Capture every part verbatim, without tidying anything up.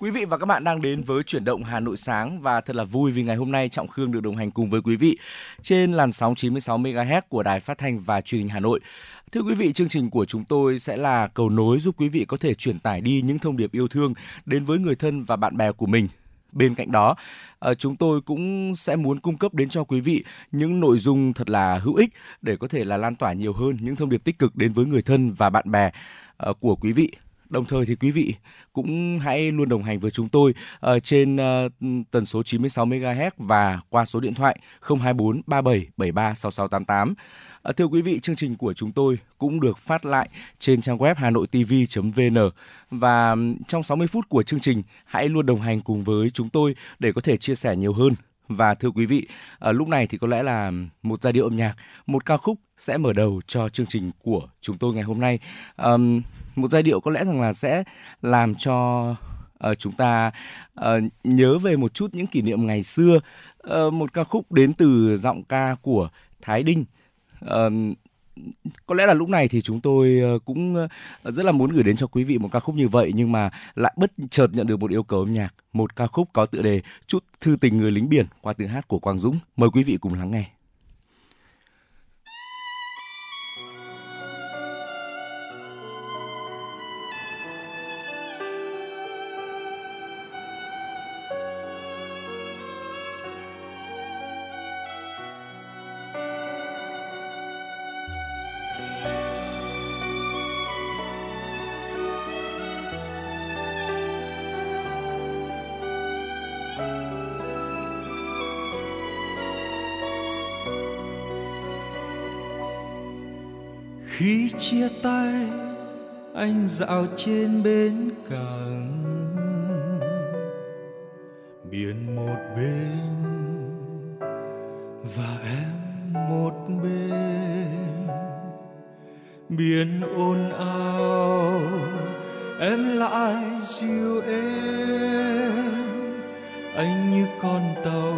Quý vị và các bạn đang đến với Chuyển động Hà Nội sáng và thật là vui vì ngày hôm nay Trọng Khương được đồng hành cùng với quý vị trên làn sóng chín mươi sáu mê ga héc của Đài Phát thanh và Truyền hình Hà Nội. Thưa quý vị, chương trình của chúng tôi sẽ là cầu nối giúp quý vị có thể truyền tải đi những thông điệp yêu thương đến với người thân và bạn bè của mình. Bên cạnh đó, chúng tôi cũng sẽ muốn cung cấp đến cho quý vị những nội dung thật là hữu ích để có thể là lan tỏa nhiều hơn những thông điệp tích cực đến với người thân và bạn bè của quý vị. Đồng thời thì quý vị cũng hãy luôn đồng hành với chúng tôi uh, trên uh, tần số chín mươi sáu mê ga héc và qua số điện thoại không hai bốn ba bảy bảy ba sáu sáu tám tám. Uh, thưa quý vị, chương trình của chúng tôi cũng được phát lại trên trang web hanoitv chấm vn. Và trong sáu mươi phút của chương trình, hãy luôn đồng hành cùng với chúng tôi để có thể chia sẻ nhiều hơn. Và thưa quý vị, uh, lúc này thì có lẽ là một giai điệu âm nhạc, một ca khúc sẽ mở đầu cho chương trình của chúng tôi ngày hôm nay. Um, một giai điệu có lẽ rằng là sẽ làm cho uh, chúng ta uh, nhớ về một chút những kỷ niệm ngày xưa. Uh, một ca khúc đến từ giọng ca của Thái Đinh. Uh, có lẽ là lúc này thì chúng tôi cũng rất là muốn gửi đến cho quý vị một ca khúc như vậy, nhưng mà lại bất chợt nhận được một yêu cầu âm nhạc, một ca khúc có tựa đề Chút Thư Tình Người Lính Biển qua tiếng hát của Quang Dũng. Mời quý vị cùng lắng nghe. Khi chia tay anh dạo trên bến cảng, biển một bên và em một bên, biển ồn ào em lại dịu êm, anh như con tàu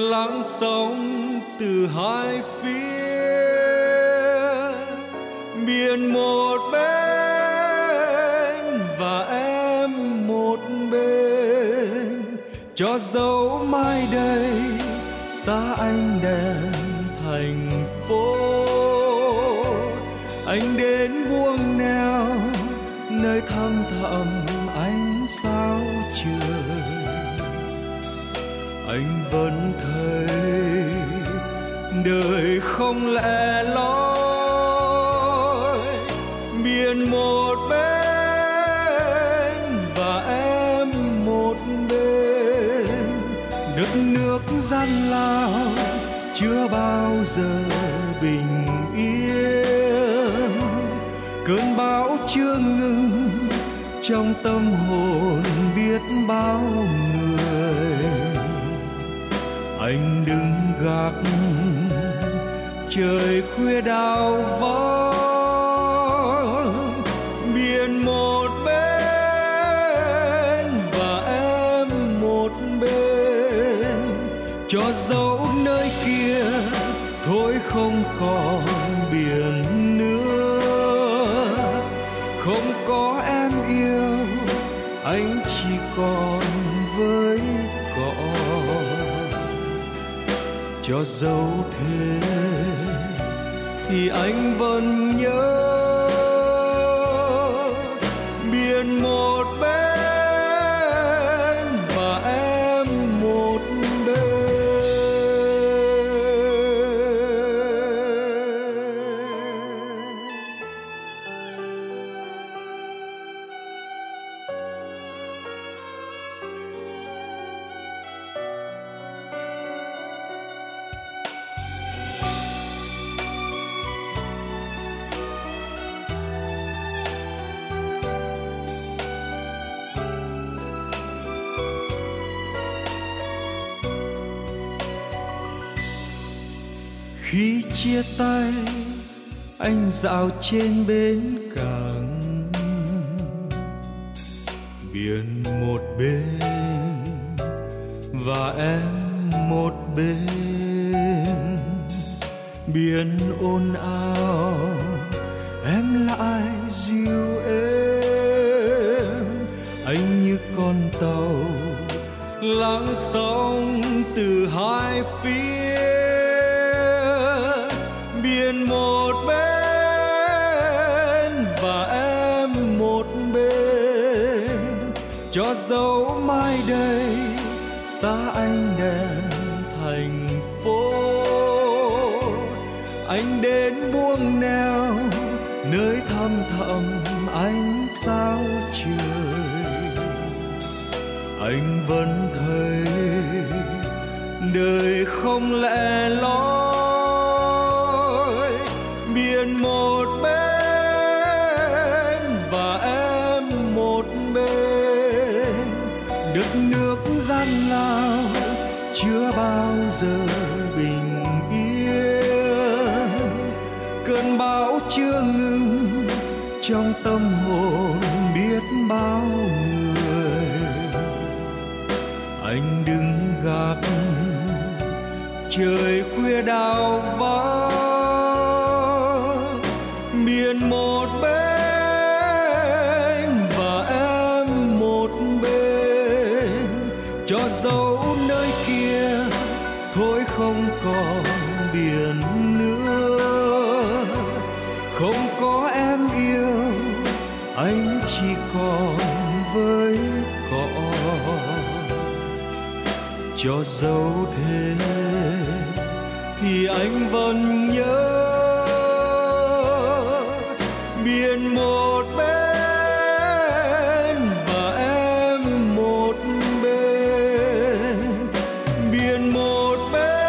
lắng sóng từ hai phía. Biển một bên và em một bên, cho dấu mai đây xa anh đèn thành phố. Anh đến buông neo nơi thăm thẳm ánh sao trời, anh vẫn thấy đời không lẻ loi. Biển một bên và em một bên, đất nước gian lao chưa bao giờ bình yên, cơn bão chưa ngừng trong tâm hồn biết bao người. Anh đứng gác trời khuya đau vó. Biển một bên và em một bên, cho dẫu nơi kia thôi không còn biển nữa, không có em yêu anh chỉ còn với cỏ. Cho dẫu thế thì anh vẫn nhớ. Biển một bên và em một bên. Khi chia tay anh dạo trên bến cảng, Kiên một bên và em một bên, biển ồn ào em lại dịu êm, anh như con tàu lắng sóng từ hai phía. Biển một bên và em một bên, cho dấu mai đây xa anh đèn thành phố, anh đến buông neo nơi thăm thẳm ánh sao trời. Anh vẫn thấy đời không lẻ loi. Biển một bên và em một bên, đất nước gian lao chưa bao giờ bình yên, cơn bão chưa ngừng trong tâm hồn biết bao người. Anh đứng gạt trời khuya đào vắng. Biển một bên và em một bên, cho dẫu nơi kia thôi không còn biển nữa, không có em yêu anh chỉ còn với cỏ. Cho dẫu thế thì anh vẫn nhớ biển một bên và em một bên, biển một bên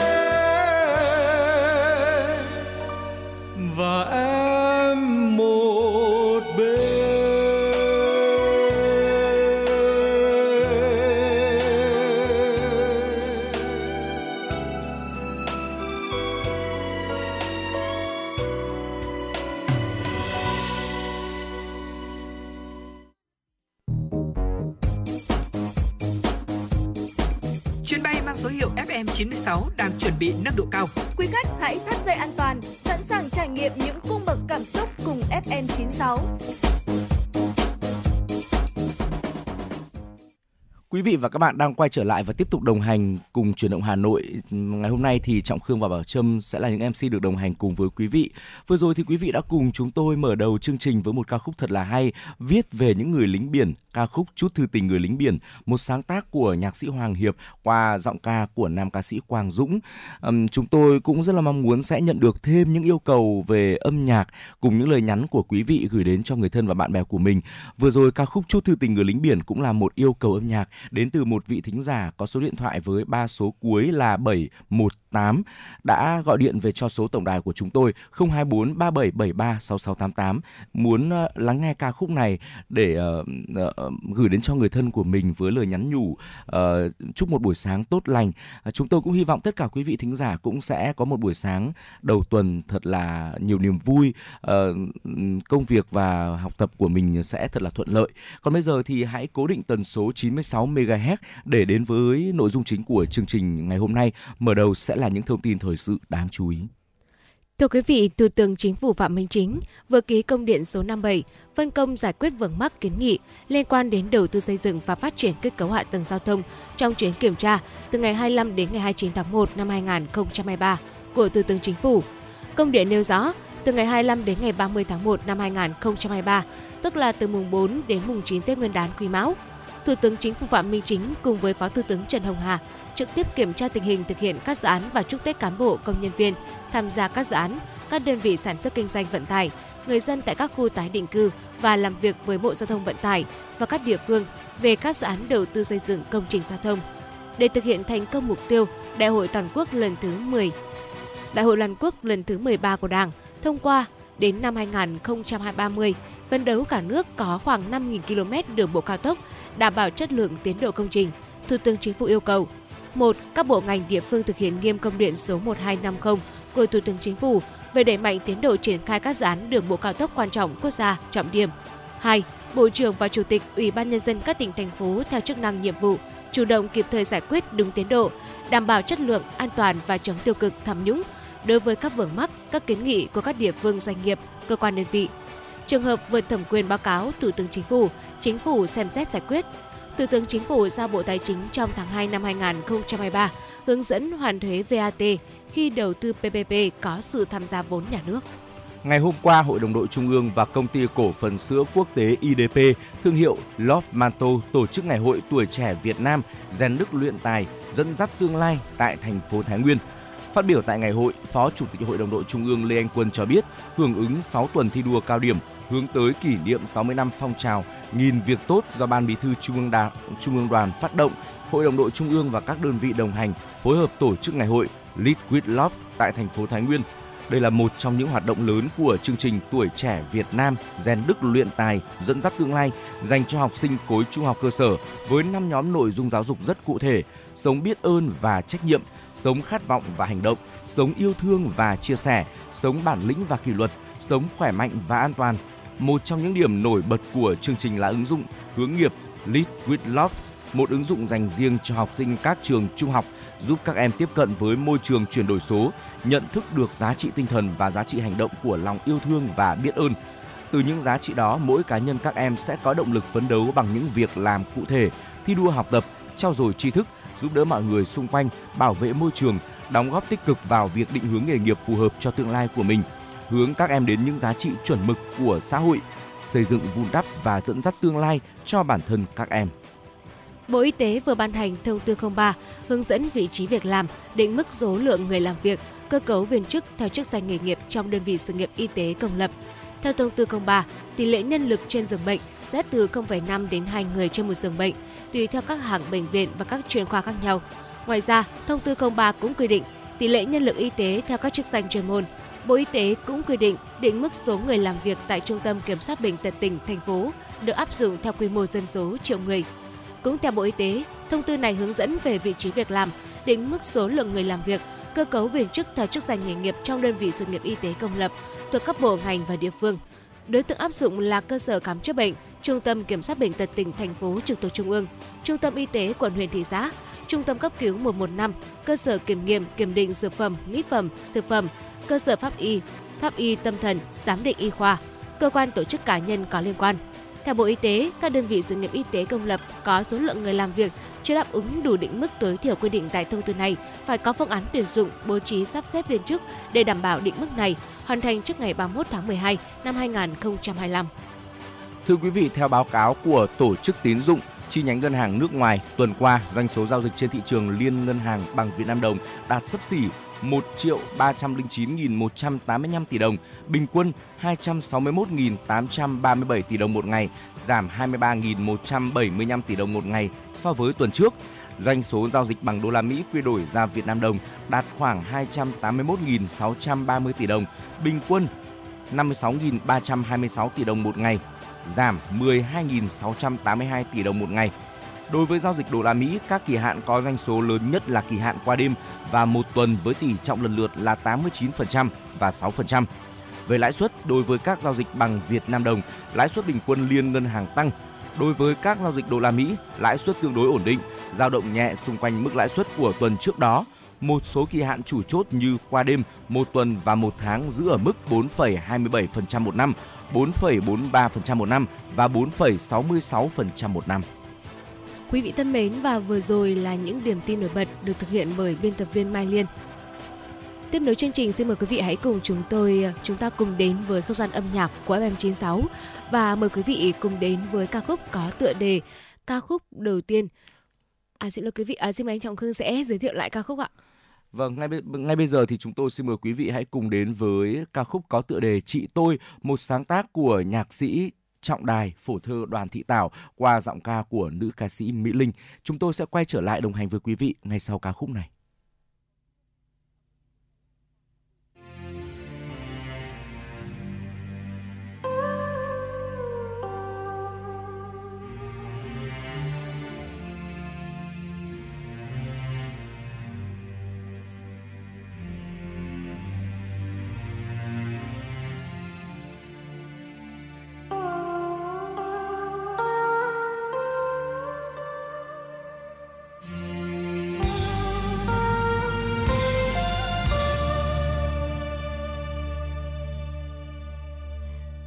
và em một bên. chín sáu đang chuẩn bị nâng độ cao. Quý khách hãy thắt dây an toàn, sẵn sàng trải nghiệm những cung bậc cảm xúc cùng ép em chín sáu. Quý vị và các bạn đang quay trở lại và tiếp tục đồng hành cùng Chuyển động Hà Nội. Ngày hôm nay thì Trọng Khương và Bảo Trâm sẽ là những em xê được đồng hành cùng với quý vị. Vừa rồi thì quý vị đã cùng chúng tôi mở đầu chương trình với một ca khúc thật là hay, viết về những người lính biển, ca khúc Chút Thư Tình Người Lính Biển, một sáng tác của nhạc sĩ Hoàng Hiệp qua giọng ca của nam ca sĩ Quang Dũng. Uhm, chúng tôi cũng rất là mong muốn sẽ nhận được thêm những yêu cầu về âm nhạc cùng những lời nhắn của quý vị gửi đến cho người thân và bạn bè của mình. Vừa rồi ca khúc Chút Thư Tình Người Lính Biển cũng là một yêu cầu âm nhạc đến từ một vị thính giả có số điện thoại với ba số cuối là bảy một tám đã gọi điện về cho số tổng đài của chúng tôi không hai bốn ba bảy bảy ba sáu sáu tám tám, muốn uh, lắng nghe ca khúc này để uh, uh, gửi đến cho người thân của mình với lời nhắn nhủ uh, chúc một buổi sáng tốt lành. Uh, chúng tôi cũng hy vọng tất cả quý vị thính giả cũng sẽ có một buổi sáng đầu tuần thật là nhiều niềm vui, uh, công việc và học tập của mình sẽ thật là thuận lợi. Còn bây giờ thì hãy cố định tần số chín mươi sáu mê ga héc để đến với nội dung chính của chương trình ngày hôm nay. Mở đầu sẽ là những thông tin thời sự đáng chú ý. Thưa quý vị, Thủ tướng Chính phủ Phạm Minh Chính vừa ký công điện số năm mươi bảy phân công giải quyết vướng mắc kiến nghị liên quan đến đầu tư xây dựng và phát triển kết cấu hạ tầng giao thông trong chuyến kiểm tra từ ngày hai mươi lăm đến ngày hai mươi chín tháng một năm hai nghìn không trăm hai mươi ba của Thủ tướng Chính phủ. Công điện nêu rõ, từ ngày hai mươi lăm đến ngày ba mươi tháng một năm hai nghìn không trăm hai mươi ba, tức là từ mùng bốn đến mùng chín Tết Nguyên đán Quý Mão, Thủ tướng Chính phủ Phạm Minh Chính cùng với Phó Thủ tướng Trần Hồng Hà trực tiếp kiểm tra tình hình thực hiện các dự án và chúc Tết cán bộ, công nhân viên tham gia các dự án, các đơn vị sản xuất kinh doanh vận tải, người dân tại các khu tái định cư và làm việc với Bộ Giao thông Vận tải và các địa phương về các dự án đầu tư xây dựng công trình giao thông để thực hiện thành công mục tiêu Đại hội toàn quốc lần thứ mười, Đại hội toàn quốc lần thứ mười ba của Đảng thông qua đến năm hai nghìn không trăm ba mươi, phấn đấu cả nước có khoảng năm nghìn ki lô mét đường bộ cao tốc. Đảm bảo chất lượng tiến độ công trình, Thủ tướng Chính phủ yêu cầu một Các bộ ngành địa phương thực hiện nghiêm công điện số một hai năm không của Thủ tướng Chính phủ về đẩy mạnh tiến độ triển khai các dự án đường bộ cao tốc quan trọng quốc gia trọng điểm. hai Bộ trưởng và Chủ tịch Ủy ban Nhân dân các tỉnh, thành phố theo chức năng nhiệm vụ chủ động kịp thời giải quyết đúng tiến độ, đảm bảo chất lượng, an toàn và chống tiêu cực tham nhũng đối với các vướng mắc, các kiến nghị của các địa phương, doanh nghiệp, cơ quan đơn vị. Trường hợp vượt thẩm quyền báo cáo Thủ tướng Chính phủ, Chính phủ xem xét giải quyết. Thủ tướng Chính phủ giao Bộ Tài chính trong tháng hai năm hai không hai ba hướng dẫn hoàn thuế vê a tê khi đầu tư pê pê pê có sự tham gia vốn nhà nước. Ngày hôm qua, Hội đồng đội Trung ương và Công ty Cổ phần Sữa Quốc tế i đê pê, thương hiệu Love Manto tổ chức Ngày hội Tuổi trẻ Việt Nam rèn đức luyện tài, dẫn dắt tương lai tại thành phố Thái Nguyên. Phát biểu tại ngày hội, Phó Chủ tịch Hội đồng đội Trung ương Lê Anh Quân cho biết, hưởng ứng sáu tuần thi đua cao điểm hướng tới kỷ niệm sáu mươi năm phong trào nghìn việc tốt do Ban Bí thư Trung ương Đảng, Trung ương Đoàn phát động, Hội đồng đội Trung ương và các đơn vị đồng hành phối hợp tổ chức ngày hội Lead with Love tại thành phố Thái Nguyên. Đây là một trong những hoạt động lớn của chương trình Tuổi trẻ Việt Nam rèn đức luyện tài, dẫn dắt tương lai dành cho học sinh khối trung học cơ sở với năm nhóm nội dung giáo dục rất cụ thể: sống biết ơn và trách nhiệm, sống khát vọng và hành động, sống yêu thương và chia sẻ, sống bản lĩnh và kỷ luật, sống khỏe mạnh và an toàn. Một trong những điểm nổi bật của chương trình là ứng dụng hướng nghiệp Lead with Love, một ứng dụng dành riêng cho học sinh các trường trung học, giúp các em tiếp cận với môi trường chuyển đổi số, nhận thức được giá trị tinh thần và giá trị hành động của lòng yêu thương và biết ơn. Từ những giá trị đó, mỗi cá nhân các em sẽ có động lực phấn đấu bằng những việc làm cụ thể, thi đua học tập, trau dồi tri thức, giúp đỡ mọi người xung quanh, bảo vệ môi trường, đóng góp tích cực vào việc định hướng nghề nghiệp phù hợp cho tương lai của mình, hướng các em đến những giá trị chuẩn mực của xã hội, xây dựng, vun đắp và dẫn dắt tương lai cho bản thân các em. Bộ Y tế vừa ban hành thông tư không ba hướng dẫn vị trí việc làm, định mức số lượng người làm việc, cơ cấu viên chức theo chức danh nghề nghiệp trong đơn vị sự nghiệp y tế công lập. Theo thông tư không ba, tỷ lệ nhân lực trên giường bệnh sẽ từ không phẩy năm đến hai người trên một giường bệnh, tùy theo các hạng bệnh viện và các chuyên khoa khác nhau. Ngoài ra, thông tư không ba cũng quy định tỷ lệ nhân lực y tế theo các chức danh chuyên môn. Bộ Y tế cũng quy định định mức số người làm việc tại Trung tâm Kiểm soát Bệnh tật tỉnh, thành phố được áp dụng theo quy mô dân số triệu người. Cũng theo Bộ Y tế, thông tư này hướng dẫn về vị trí việc làm, định mức số lượng người làm việc, cơ cấu viên chức theo chức danh nghề nghiệp trong đơn vị sự nghiệp y tế công lập thuộc các bộ ngành và địa phương. Đối tượng áp dụng là cơ sở khám chữa bệnh, trung tâm kiểm soát bệnh tật tỉnh, thành phố trực thuộc trung ương, trung tâm y tế quận, huyện, thị xã, trung tâm cấp cứu một một năm, cơ sở kiểm nghiệm, kiểm định dược phẩm, mỹ phẩm, thực phẩm, cơ sở pháp y, pháp y tâm thần, giám định y khoa, cơ quan tổ chức cá nhân có liên quan. Theo Bộ Y tế, các đơn vị sự nghiệp y tế công lập có số lượng người làm việc chưa đáp ứng đủ định mức tối thiểu quy định tại thông tư này phải có phương án tuyển dụng, bố trí, sắp xếp viên chức để đảm bảo định mức này hoàn thành trước ngày ba mươi mốt tháng mười hai năm hai nghìn không trăm hai mươi lăm. Thưa quý vị, theo báo cáo của Tổ chức Tín dụng chi nhánh ngân hàng nước ngoài, tuần qua doanh số giao dịch trên thị trường liên ngân hàng bằng Việt Nam đồng đạt xấp xỉ một triệu ba trăm lẻ chín nghìn một trăm tám mươi lăm tỷ đồng, bình quân hai trăm sáu mươi mốt nghìn tám trăm ba mươi bảy tỷ đồng một ngày, giảm hai mươi ba nghìn một trăm bảy mươi lăm tỷ đồng một ngày so với tuần trước. Doanh số giao dịch bằng đô la Mỹ quy đổi ra Việt Nam đồng đạt khoảng hai trăm tám mươi mốt nghìn sáu trăm ba mươi tỷ đồng, bình quân năm mươi sáu nghìn ba trăm hai mươi sáu tỷ đồng một ngày, giảm mười hai nghìn sáu trăm tám mươi hai tỷ đồng một ngày. Đối với giao dịch đô la Mỹ, các kỳ hạn có doanh số lớn nhất là kỳ hạn qua đêm và một tuần với tỷ trọng lần lượt là tám mươi chín phần trăm và sáu phần trăm. Về lãi suất, đối với các giao dịch bằng Việt Nam đồng, lãi suất bình quân liên ngân hàng tăng. Đối với các giao dịch đô la Mỹ, lãi suất tương đối ổn định, dao động nhẹ xung quanh mức lãi suất của tuần trước đó. Một số kỳ hạn chủ chốt như qua đêm, một tuần và một tháng giữ ở mức bốn phẩy hai mươi bảy phần trăm một năm, bốn phẩy bốn mươi ba phần trăm một năm và bốn phẩy sáu mươi sáu phần trăm một năm. Quý vị thân mến, và vừa rồi là những điểm tin nổi bật được thực hiện bởi biên tập viên Mai Liên. Tiếp nối chương trình, xin mời quý vị hãy cùng chúng tôi, chúng ta cùng đến với không gian âm nhạc của ép em chín sáu. Và mời quý vị cùng đến với ca khúc có tựa đề, ca khúc đầu tiên. À, xin lỗi quý vị, à, xin mời anh Trọng Khương sẽ giới thiệu lại ca khúc ạ. Vâng, ngay, ngay bây giờ thì chúng tôi xin mời quý vị hãy cùng đến với ca khúc có tựa đề Chị Tôi, một sáng tác của nhạc sĩ Trọng Đài, phổ thơ Đoàn Thị Tảo qua giọng ca của nữ ca sĩ Mỹ Linh. Chúng tôi sẽ quay trở lại đồng hành với quý vị ngay sau ca khúc này. Oh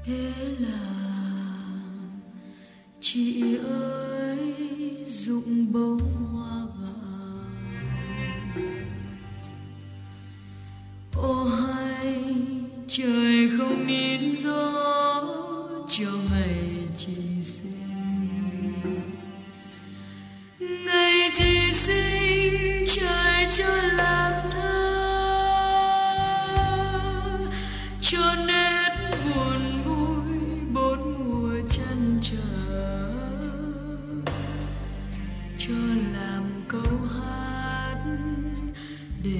Thế là chị ơi rụng bông hoa vàng. Ô hay trời không nín gió cho ngày chị sinh. Ngày chị sinh trời cho làm thơ, cho nét buồn vui bốn mùa chân trở, cho làm câu hát để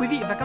Quý vị và các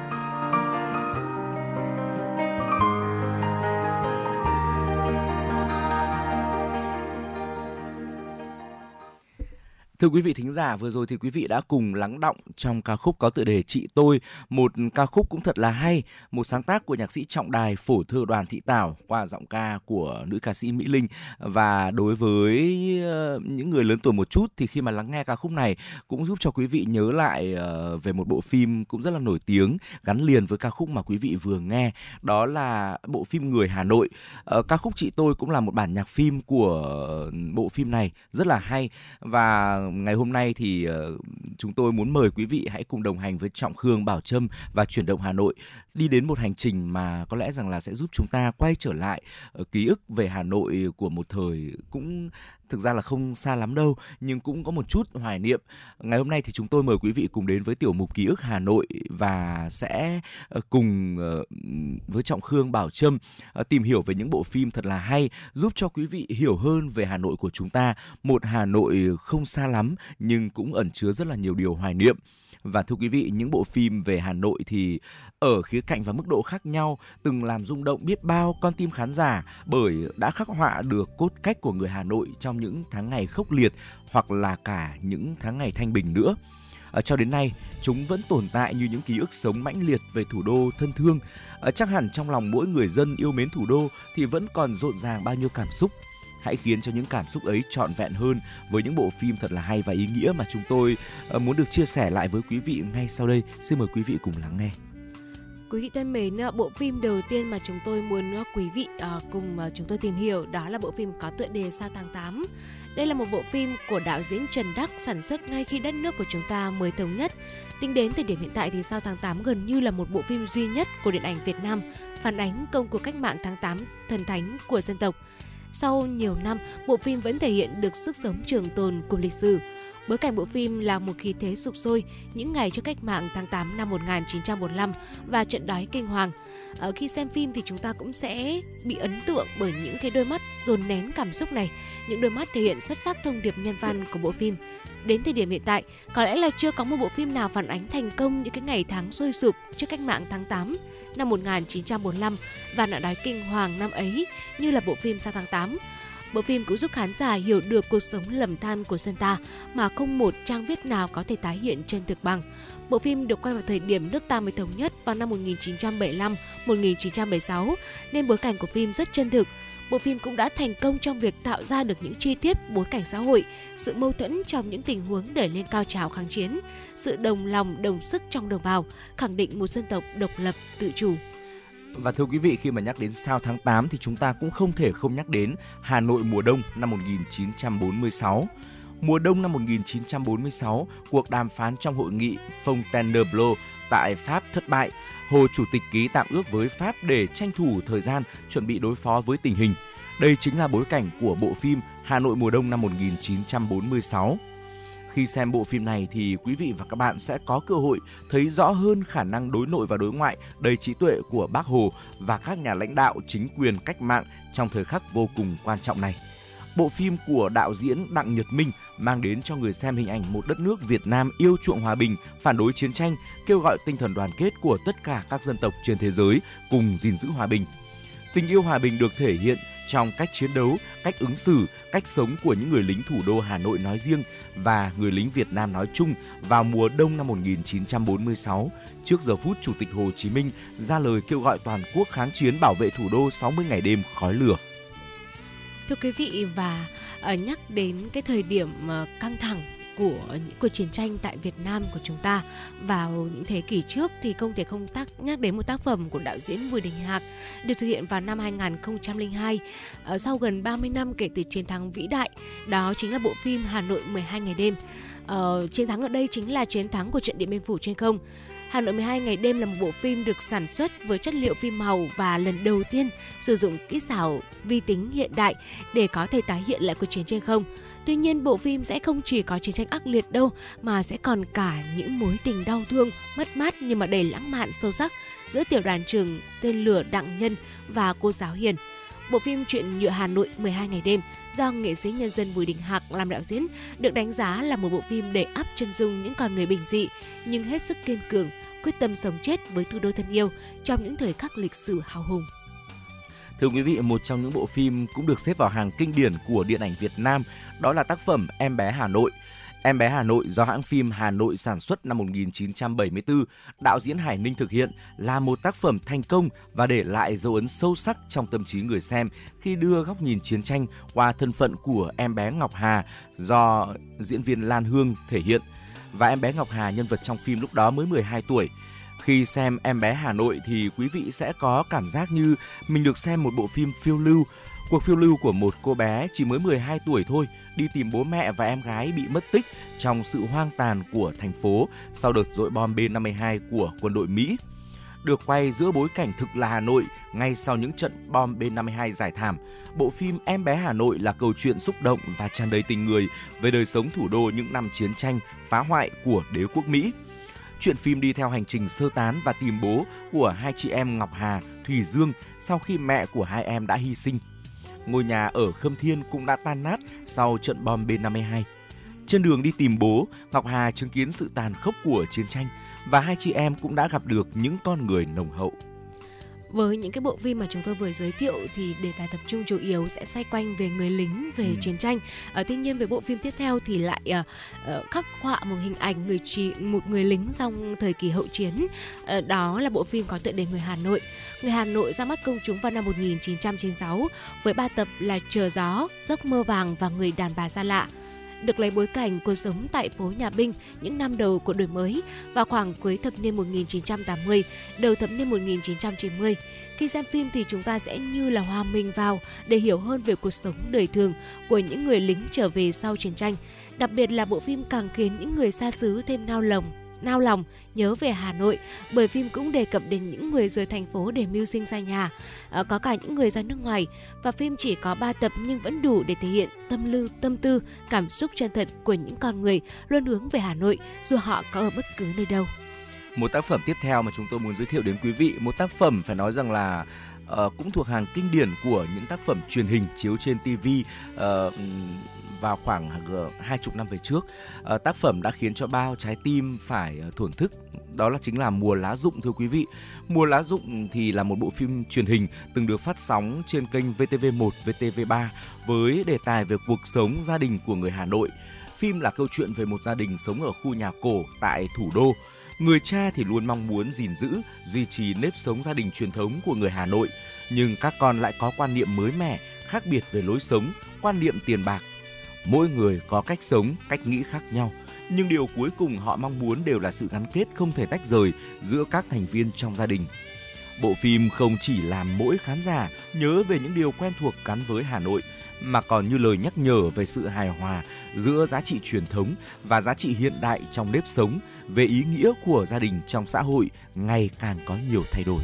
Thưa quý vị thính giả, vừa rồi thì quý vị đã cùng lắng đọng trong ca khúc có tựa đề Chị Tôi, một ca khúc cũng thật là hay, một sáng tác của nhạc sĩ Trọng Đài, phổ thơ Đoàn Thị Tảo qua giọng ca của nữ ca sĩ Mỹ Linh. Và đối với những người lớn tuổi một chút thì khi mà lắng nghe ca khúc này cũng giúp cho quý vị nhớ lại về một bộ phim cũng rất là nổi tiếng gắn liền với ca khúc mà quý vị vừa nghe, đó là bộ phim Người Hà Nội. Ca khúc Chị Tôi cũng là một bản nhạc phim của bộ phim này rất là hay. Và ngày hôm nay thì uh, chúng tôi muốn mời quý vị hãy cùng đồng hành với Trọng Khương, Bảo Trâm và Chuyển động Hà Nội đi đến một hành trình mà có lẽ rằng là sẽ giúp chúng ta quay trở lại uh, ký ức về Hà Nội của một thời cũng thực ra là không xa lắm đâu, nhưng cũng có một chút hoài niệm. Ngày hôm nay thì chúng tôi mời quý vị cùng đến với tiểu mục Ký ức Hà Nội và sẽ cùng với Trọng Khương, Bảo Trâm tìm hiểu về những bộ phim thật là hay, giúp cho quý vị hiểu hơn về Hà Nội của chúng ta. Một Hà Nội không xa lắm nhưng cũng ẩn chứa rất là nhiều điều hoài niệm. Và thưa quý vị, những bộ phim về Hà Nội thì ở khía cạnh và mức độ khác nhau từng làm rung động biết bao con tim khán giả bởi đã khắc họa được cốt cách của người Hà Nội trong những tháng ngày khốc liệt hoặc là cả những tháng ngày thanh bình nữa. À, cho đến nay, chúng vẫn tồn tại như những ký ức sống mãnh liệt về thủ đô thân thương. À, chắc hẳn trong lòng mỗi người dân yêu mến thủ đô thì vẫn còn rộn ràng bao nhiêu cảm xúc. Hãy khiến cho những cảm xúc ấy trọn vẹn hơn với những bộ phim thật là hay và ý nghĩa mà chúng tôi muốn được chia sẻ lại với quý vị ngay sau đây. Xin mời quý vị cùng lắng nghe. Quý vị thân mến, bộ phim đầu tiên mà chúng tôi muốn quý vị cùng chúng tôi tìm hiểu đó là bộ phim có tựa đề Sao Tháng tám. Đây là một bộ phim của đạo diễn Trần Đắc sản xuất ngay khi đất nước của chúng ta mới thống nhất. Tính đến thời điểm hiện tại thì Sao Tháng tám gần như là một bộ phim duy nhất của điện ảnh Việt Nam phản ánh công cuộc cách mạng tháng tám thần thánh của dân tộc. Sau nhiều năm, bộ phim vẫn thể hiện được sức sống trường tồn của lịch sử. Bối cảnh bộ phim là một khí thế sục sôi những ngày trước cách mạng tháng tám năm một nghìn chín trăm bốn mươi lăm và trận đói kinh hoàng. Ở khi xem phim thì chúng ta cũng sẽ bị ấn tượng bởi những cái đôi mắt dồn nén cảm xúc này, những đôi mắt thể hiện xuất sắc thông điệp nhân văn của bộ phim. Đến thời điểm hiện tại, có lẽ là chưa có một bộ phim nào phản ánh thành công những cái ngày tháng sôi sụp trước cách mạng tháng tám năm một nghìn chín trăm bốn mươi lăm và nạn đói kinh hoàng năm ấy như là bộ phim Sao Tháng tám. Bộ phim cũng giúp khán giả hiểu được cuộc sống lầm than của dân ta mà không một trang viết nào có thể tái hiện trên thực bằng. Bộ phim được quay vào thời điểm nước ta mới thống nhất vào năm một nghìn chín trăm bảy mươi lăm đến một nghìn chín trăm bảy mươi sáu nên bối cảnh của phim rất chân thực. Bộ phim cũng đã thành công trong việc tạo ra được những chi tiết bối cảnh xã hội, sự mâu thuẫn trong những tình huống đẩy lên cao trào kháng chiến, sự đồng lòng đồng sức trong đồng bào, khẳng định một dân tộc độc lập, tự chủ. Và thưa quý vị, khi mà nhắc đến Sao Tháng tám thì chúng ta cũng không thể không nhắc đến Hà Nội mùa đông năm một nghìn chín trăm bốn mươi sáu. Mùa đông năm một nghìn chín trăm bốn mươi sáu, cuộc đàm phán trong hội nghị Fontainebleau tại Pháp thất bại. Hồ Chủ tịch ký tạm ước với Pháp để tranh thủ thời gian chuẩn bị đối phó với tình hình. Đây chính là bối cảnh của bộ phim Hà Nội mùa đông năm một nghìn chín trăm bốn mươi sáu. Khi xem bộ phim này thì quý vị và các bạn sẽ có cơ hội thấy rõ hơn khả năng đối nội và đối ngoại đầy trí tuệ của Bác Hồ và các nhà lãnh đạo chính quyền cách mạng trong thời khắc vô cùng quan trọng này. Bộ phim của đạo diễn Đặng Nhật Minh mang đến cho người xem hình ảnh một đất nước Việt Nam yêu chuộng hòa bình, phản đối chiến tranh, kêu gọi tinh thần đoàn kết của tất cả các dân tộc trên thế giới cùng gìn giữ hòa bình. Tình yêu hòa bình được thể hiện trong cách chiến đấu, cách ứng xử, cách sống của những người lính thủ đô Hà Nội nói riêng và người lính Việt Nam nói chung vào mùa đông năm một nghìn chín trăm bốn mươi sáu, trước giờ phút Chủ tịch Hồ Chí Minh ra lời kêu gọi toàn quốc kháng chiến bảo vệ thủ đô sáu mươi ngày đêm khói lửa. Thưa quý vị, và nhắc đến cái thời điểm căng thẳng của những cuộc chiến tranh tại Việt Nam của chúng ta vào những thế kỷ trước thì không thể không tác nhắc đến một tác phẩm của đạo diễn Bùi Đình Hạc được thực hiện vào năm hai nghìn không trăm lẻ hai, sau gần ba mươi năm kể từ chiến thắng vĩ đại, đó chính là bộ phim Hà Nội mười hai ngày đêm. Ờ, chiến thắng ở đây chính là chiến thắng của trận Điện Biên Phủ trên không. Hà Nội mười hai ngày đêm là một bộ phim được sản xuất với chất liệu phim màu và lần đầu tiên sử dụng kỹ xảo vi tính hiện đại để có thể tái hiện lại cuộc chiến trên không. Tuy nhiên, bộ phim sẽ không chỉ có chiến tranh ác liệt đâu, mà sẽ còn cả những mối tình đau thương, mất mát nhưng mà đầy lãng mạn sâu sắc giữa tiểu đoàn trưởng tên lửa Đặng Nhân và cô giáo Hiền. Bộ phim Chuyện nhựa Hà Nội mười hai ngày đêm do nghệ sĩ nhân dân Bùi Đình Hạc làm đạo diễn được đánh giá là một bộ phim đầy ắp chân dung những con người bình dị nhưng hết sức kiên cường, quyết tâm sống chết với thủ đô thân yêu trong những thời khắc lịch sử hào hùng. Thưa quý vị, một trong những bộ phim cũng được xếp vào hàng kinh điển của điện ảnh Việt Nam đó là tác phẩm Em bé Hà Nội. Em bé Hà Nội do hãng phim Hà Nội sản xuất năm một nghìn chín trăm bảy mươi tư, đạo diễn Hải Ninh thực hiện là một tác phẩm thành công và để lại dấu ấn sâu sắc trong tâm trí người xem khi đưa góc nhìn chiến tranh qua thân phận của em bé Ngọc Hà do diễn viên Lan Hương thể hiện. Và em bé Ngọc Hà, nhân vật trong phim lúc đó mới mười hai tuổi. Khi xem Em bé Hà Nội thì quý vị sẽ có cảm giác như mình được xem một bộ phim phiêu lưu, cuộc phiêu lưu của một cô bé chỉ mới mười hai tuổi thôi, đi tìm bố mẹ và em gái bị mất tích trong sự hoang tàn của thành phố sau đợt dội bom B năm mươi hai của quân đội Mỹ. Được quay giữa bối cảnh thực là Hà Nội ngay sau những trận bom B năm mươi hai giải thảm, bộ phim Em bé Hà Nội là câu chuyện xúc động và tràn đầy tình người về đời sống thủ đô những năm chiến tranh phá hoại của đế quốc Mỹ. Chuyện phim đi theo hành trình sơ tán và tìm bố của hai chị em Ngọc Hà, Thùy Dương sau khi mẹ của hai em đã hy sinh. Ngôi nhà ở Khâm Thiên cũng đã tan nát sau trận bom B năm mươi hai. Trên đường đi tìm bố, Ngọc Hà chứng kiến sự tàn khốc của chiến tranh và hai chị em cũng đã gặp được những con người nồng hậu. Với những cái bộ phim mà chúng tôi vừa giới thiệu thì đề tài tập trung chủ yếu sẽ xoay quanh về người lính, về ừ. chiến tranh. À, tuy nhiên về bộ phim tiếp theo thì lại à, à, khắc họa một hình ảnh người chỉ, một người lính trong thời kỳ hậu chiến. À, đó là bộ phim có tựa đề Người Hà Nội. Người Hà Nội ra mắt công chúng vào năm một nghìn chín trăm chín mươi sáu với ba tập là Chờ Gió, Giấc Mơ Vàng và Người Đàn Bà Xa Lạ. Được lấy bối cảnh cuộc sống tại phố Nhà Binh những năm đầu của đổi mới vào khoảng cuối thập niên một nghìn chín trăm tám mươi, đầu thập niên một nghìn chín trăm chín mươi. Khi xem phim thì chúng ta sẽ như là hòa mình vào để hiểu hơn về cuộc sống đời thường của những người lính trở về sau chiến tranh. Đặc biệt là bộ phim càng khiến những người xa xứ thêm nao lòng, nao lòng nhớ về Hà Nội, bởi phim cũng đề cập đến những người rời thành phố để mưu sinh xa nhà, à, có cả những người ra nước ngoài. Và phim chỉ có ba tập nhưng vẫn đủ để thể hiện tâm lưu, tâm tư, cảm xúc chân thật của những con người luôn hướng về Hà Nội dù họ có ở bất cứ nơi đâu. Một tác phẩm tiếp theo mà chúng tôi muốn giới thiệu đến quý vị, một tác phẩm phải nói rằng là uh, cũng thuộc hàng kinh điển của những tác phẩm truyền hình chiếu trên ti vi uh, vào khoảng hai chục năm về trước. À, tác phẩm đã khiến cho bao trái tim phải thổn thức, đó là chính là Mùa Lá Rụng, thưa quý vị. Mùa Lá Rụng thì là một bộ phim truyền hình từng được phát sóng trên kênh vê tê vê một, vê tê vê ba với đề tài về cuộc sống gia đình của người Hà Nội. Phim là câu chuyện về một gia đình sống ở khu nhà cổ tại thủ đô. Người cha thì luôn mong muốn gìn giữ, duy trì nếp sống gia đình truyền thống của người Hà Nội, nhưng các con lại có quan niệm mới mẻ, khác biệt về lối sống, quan niệm tiền bạc. Mỗi người có cách sống, cách nghĩ khác nhau, nhưng điều cuối cùng họ mong muốn đều là sự gắn kết không thể tách rời giữa các thành viên trong gia đình. Bộ phim không chỉ làm mỗi khán giả nhớ về những điều quen thuộc gắn với Hà Nội, mà còn như lời nhắc nhở về sự hài hòa giữa giá trị truyền thống và giá trị hiện đại trong nếp sống, về ý nghĩa của gia đình trong xã hội ngày càng có nhiều thay đổi.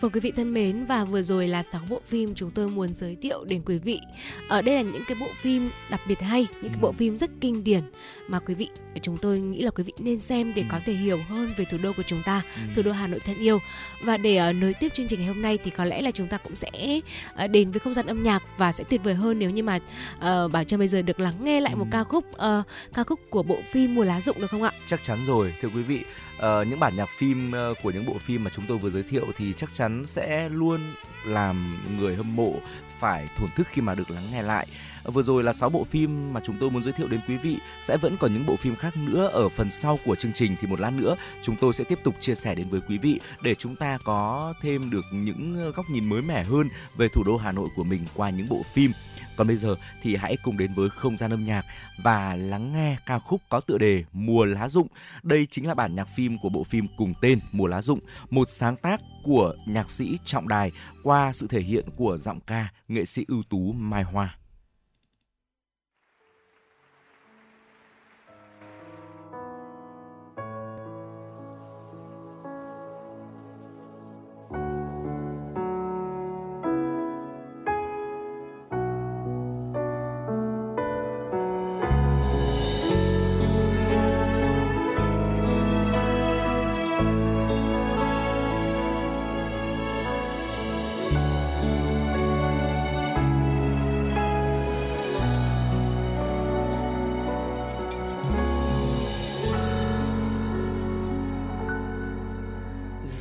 Vâng, quý vị thân mến, và vừa rồi là sáu bộ phim chúng tôi muốn giới thiệu đến quý vị. Ở đây là những cái bộ phim đặc biệt hay, những cái bộ phim rất kinh điển mà quý vị, chúng tôi nghĩ là quý vị nên xem để có thể hiểu hơn về thủ đô của chúng ta, thủ đô Hà Nội thân yêu. Và để uh, nối tiếp chương trình ngày hôm nay thì có lẽ là chúng ta cũng sẽ uh, đến với không gian âm nhạc, và sẽ tuyệt vời hơn nếu như mà uh, Bảo Trâm bây giờ được lắng nghe lại một ca khúc uh, ca khúc của bộ phim Mùa Lá Rụng, được không ạ? Chắc chắn rồi, thưa quý vị. Uh, những bản nhạc phim uh, của những bộ phim mà chúng tôi vừa giới thiệu thì chắc chắn sẽ luôn làm người hâm mộ phải thổn thức khi mà được lắng nghe lại. Uh, vừa rồi là sáu bộ phim mà chúng tôi muốn giới thiệu đến quý vị, sẽ vẫn còn những bộ phim khác nữa ở phần sau của chương trình, thì một lát nữa chúng tôi sẽ tiếp tục chia sẻ đến với quý vị để chúng ta có thêm được những góc nhìn mới mẻ hơn về thủ đô Hà Nội của mình qua những bộ phim. Còn bây giờ thì hãy cùng đến với không gian âm nhạc và lắng nghe ca khúc có tựa đề Mùa Lá Rụng. Đây chính là bản nhạc phim của bộ phim cùng tên Mùa Lá Rụng, một sáng tác của nhạc sĩ Trọng Đài qua sự thể hiện của giọng ca nghệ sĩ ưu tú Mai Hoa.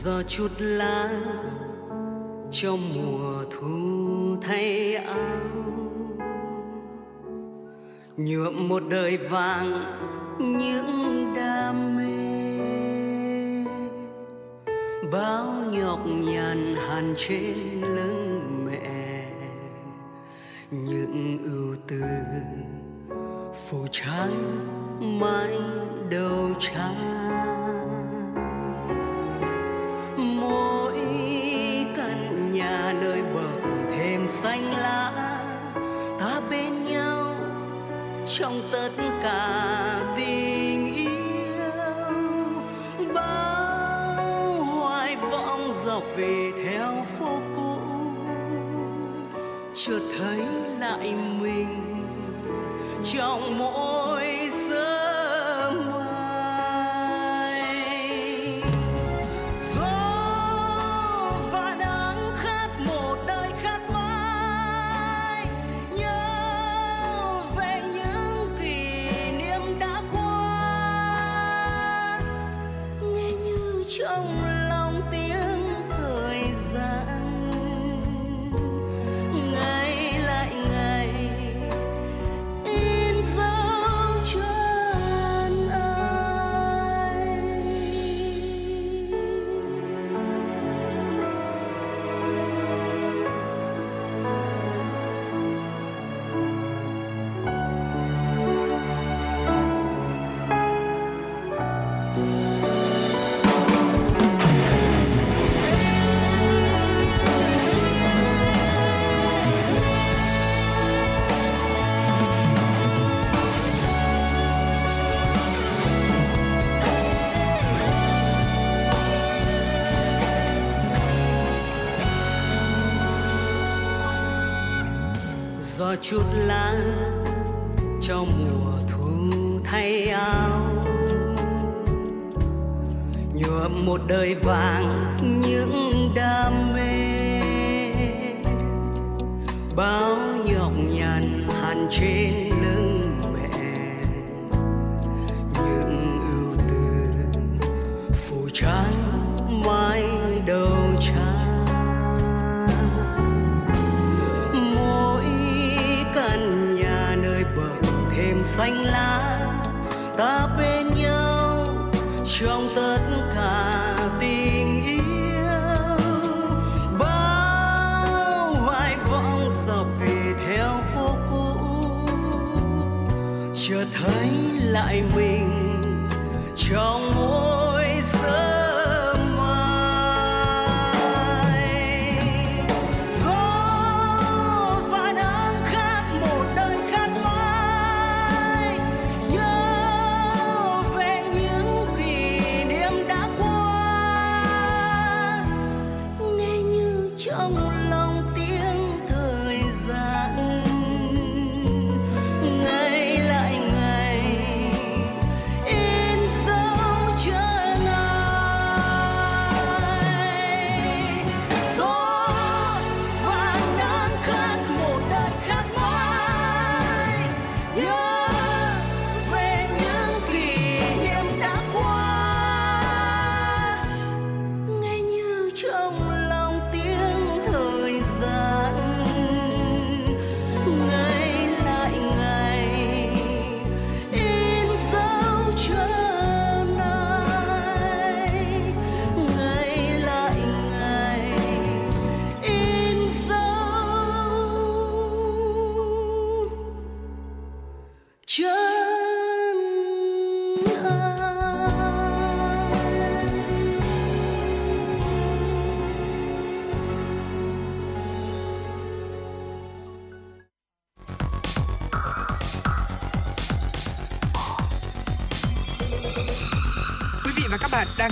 gió chút lá trong mùa thu thay áo, nhuộm một đời vàng những đam mê. Bao nhọc nhằn hàn trên lưng mẹ, những ưu tư phủ trắng mãi đầu cha. Mỗi căn nhà nơi bậc thêm xanh lá, ta bên nhau trong tất cả tình yêu. Bao hoài vọng dọc về theo phố cũ, chợt thấy lại mình trong mỗi sớm mai. Gió và nắng khát một đời khát mãi nhớ về những kỷ niệm đã qua, nghe như trong lòng tiếng thời gian ngày lại ngày in dấu chân ai. Gió chút lá trong mùa thu thay áo, nhuộm một đời vàng những đam mê. Bao nhọc nhằn hằn trên lưng mẹ, những ưu tư phủ trán mãi đầu cha. Xanh lá ta bên nhau trong tất cả tình yêu. Bao hoài vọng dọc về theo phố cũ, chợt thấy lại mình trong mỗi giấc. Đang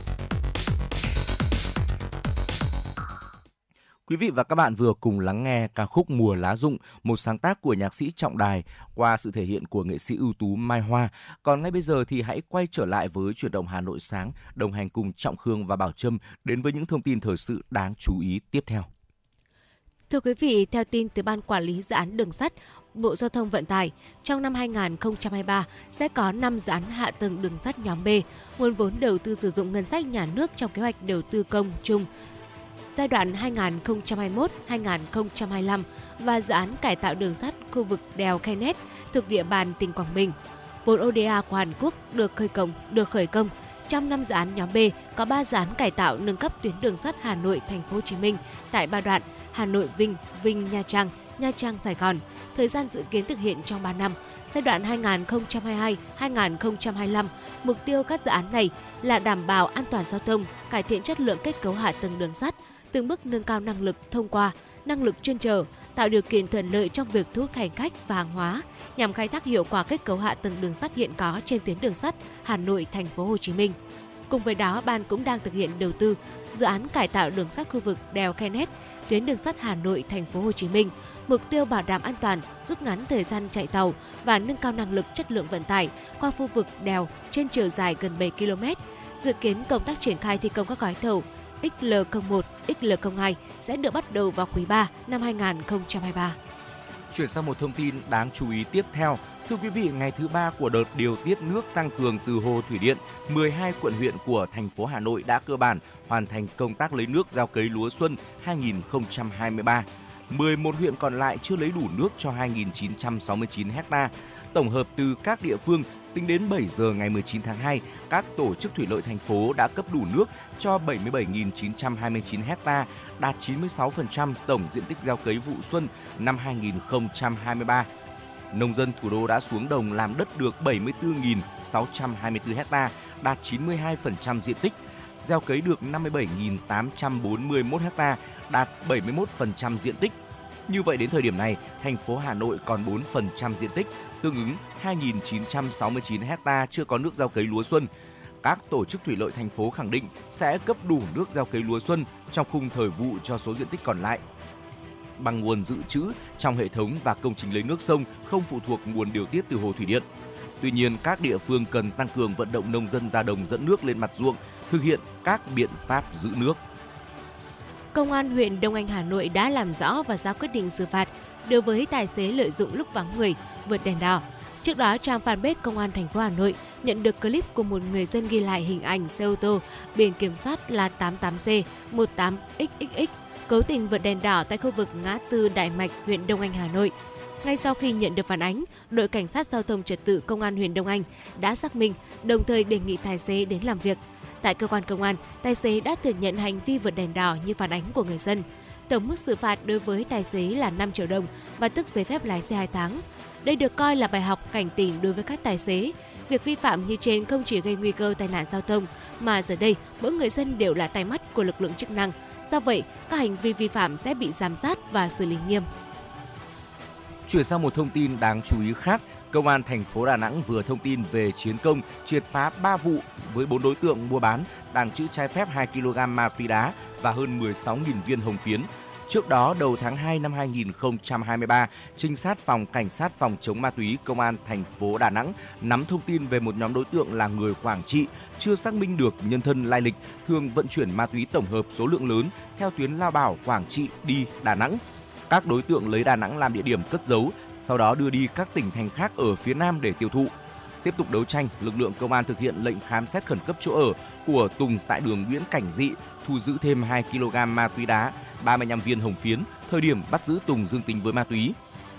Quý vị và các bạn vừa cùng lắng nghe ca khúc Mùa lá rụng, một sáng tác của nhạc sĩ Trọng Đài qua sự thể hiện của nghệ sĩ ưu tú Mai Hoa. Còn ngay bây giờ thì hãy quay trở lại với Chuyển động Hà Nội sáng, đồng hành cùng Trọng Khương và Bảo Trâm đến với những thông tin thời sự đáng chú ý tiếp theo. Thưa quý vị, theo tin từ Ban Quản lý Dự án Đường sắt, Bộ Giao thông Vận tải, trong năm hai không hai ba sẽ có năm dự án hạ tầng đường sắt nhóm B. Nguồn vốn đầu tư sử dụng ngân sách nhà nước trong kế hoạch đầu tư công chung giai đoạn hai nghìn không trăm hai mươi mốt đến hai nghìn không trăm hai mươi lăm và dự án cải tạo đường sắt khu vực đèo Khe Nét thuộc địa bàn tỉnh Quảng Bình. Vốn ô đê a của Hàn Quốc được khởi công, được khởi công. Trong năm dự án nhóm B có ba dự án cải tạo nâng cấp tuyến đường sắt Hà Nội Thành phố Hồ Chí Minh tại ba đoạn: Hà Nội Vinh, Vinh Nha Trang, Nha Trang Sài Gòn. Thời gian dự kiến thực hiện trong ba năm, giai đoạn hai nghìn không trăm hai mươi hai đến hai nghìn không trăm hai mươi lăm. Mục tiêu các dự án này là đảm bảo an toàn giao thông, cải thiện chất lượng kết cấu hạ tầng đường sắt, từng bước nâng cao năng lực thông qua, năng lực chuyên chở, tạo điều kiện thuận lợi trong việc thu hút hành khách và hàng hóa, nhằm khai thác hiệu quả kết cấu hạ tầng đường sắt hiện có trên tuyến đường sắt Hà Nội Thành phố Hồ Chí Minh. Cùng với đó, ban cũng đang thực hiện đầu tư dự án cải tạo đường sắt khu vực đèo Khe Nét, tuyến đường sắt Hà Nội Thành phố Hồ Chí Minh. Mục tiêu bảo đảm an toàn, rút ngắn thời gian chạy tàu và nâng cao năng lực chất lượng vận tải qua khu vực đèo trên chiều dài gần bảy ki lô mét. Dự kiến công tác triển khai thi công các gói thầu ích lờ không một, ích lờ không hai sẽ được bắt đầu vào quý ba năm hai nghìn không trăm hai mươi ba. Chuyển sang một thông tin đáng chú ý tiếp theo. Thưa quý vị, ngày thứ ba của đợt điều tiết nước tăng cường từ hồ thủy điện, mười hai quận huyện của thành phố Hà Nội đã cơ bản hoàn thành công tác lấy nước gieo cấy lúa xuân hai nghìn không trăm hai mươi ba. mười một huyện còn lại chưa lấy đủ nước cho hai nghìn chín trăm sáu mươi chín ha. Tổng hợp từ các địa phương, tính đến bảy giờ ngày mười chín tháng hai, các tổ chức thủy lợi thành phố đã cấp đủ nước cho bảy mươi bảy nghìn chín trăm hai mươi chín ha, đạt chín mươi sáu phần trăm tổng diện tích gieo cấy vụ xuân năm hai nghìn không trăm hai mươi ba. Nông dân thủ đô đã xuống đồng làm đất được bảy mươi tư nghìn sáu trăm hai mươi tư ha, đạt chín mươi hai phần trăm diện tích, gieo cấy được năm mươi bảy nghìn tám trăm bốn mươi mốt ha, đạt bảy mươi mốt phần trăm diện tích. Như vậy đến thời điểm này, thành phố Hà Nội còn bốn phần trăm diện tích, tương ứng hai nghìn chín trăm sáu mươi chín ha chưa có nước gieo cấy lúa xuân. Các tổ chức thủy lợi thành phố khẳng định sẽ cấp đủ nước gieo cấy lúa xuân trong khung thời vụ cho số diện tích còn lại, bằng nguồn dự trữ trong hệ thống và công trình lấy nước sông không phụ thuộc nguồn điều tiết từ hồ thủy điện. Tuy nhiên, các địa phương cần tăng cường vận động nông dân ra đồng dẫn nước lên mặt ruộng, thực hiện các biện pháp giữ nước. Công an huyện Đông Anh, Hà Nội đã làm rõ và ra quyết định xử phạt đối với tài xế lợi dụng lúc vắng người vượt đèn đỏ. Trước đó, trang fanpage Công an thành phố Hà Nội nhận được clip của một người dân ghi lại hình ảnh xe ô tô biển kiểm soát là tám mươi tám C một tám X X X cố tình vượt đèn đỏ tại khu vực ngã tư Đại Mạch, huyện Đông Anh, Hà Nội. Ngay sau khi nhận được phản ánh, đội cảnh sát giao thông trật tự Công an huyện Đông Anh đã xác minh, đồng thời đề nghị tài xế đến làm việc. Tại cơ quan công an, tài xế đã thừa nhận hành vi vượt đèn đỏ như phản ánh của người dân. Tổng mức xử phạt đối với tài xế là năm triệu đồng và tước giấy phép lái xe hai tháng. Đây được coi là bài học cảnh tỉnh đối với các tài xế. Việc vi phạm như trên không chỉ gây nguy cơ tai nạn giao thông, mà giờ đây mỗi người dân đều là tai mắt của lực lượng chức năng. Do vậy, các hành vi vi phạm sẽ bị giám sát và xử lý nghiêm. Chuyển sang một thông tin đáng chú ý khác, Công an thành phố Đà Nẵng vừa thông tin về chiến công triệt phá ba vụ với bốn đối tượng mua bán, tàng trữ trái phép hai ki lô gam ma túy đá và hơn mười sáu nghìn viên hồng phiến. Trước đó, đầu tháng hai năm hai nghìn không trăm hai mươi ba, trinh sát phòng cảnh sát phòng chống ma túy Công an thành phố Đà Nẵng nắm thông tin về một nhóm đối tượng là người Quảng Trị, chưa xác minh được nhân thân lai lịch, thường vận chuyển ma túy tổng hợp số lượng lớn theo tuyến Lao Bảo, Quảng Trị đi Đà Nẵng. Các đối tượng lấy Đà Nẵng làm địa điểm cất giấu, sau đó đưa đi các tỉnh thành khác ở phía Nam để tiêu thụ. Tiếp tục đấu tranh, lực lượng công an thực hiện lệnh khám xét khẩn cấp chỗ ở của Tùng tại đường Nguyễn Cảnh Dị, thu giữ thêm hai ki lô gam ma túy đá, ba mươi lăm viên hồng phiến. Thời điểm bắt giữ Tùng dương tính với ma túy.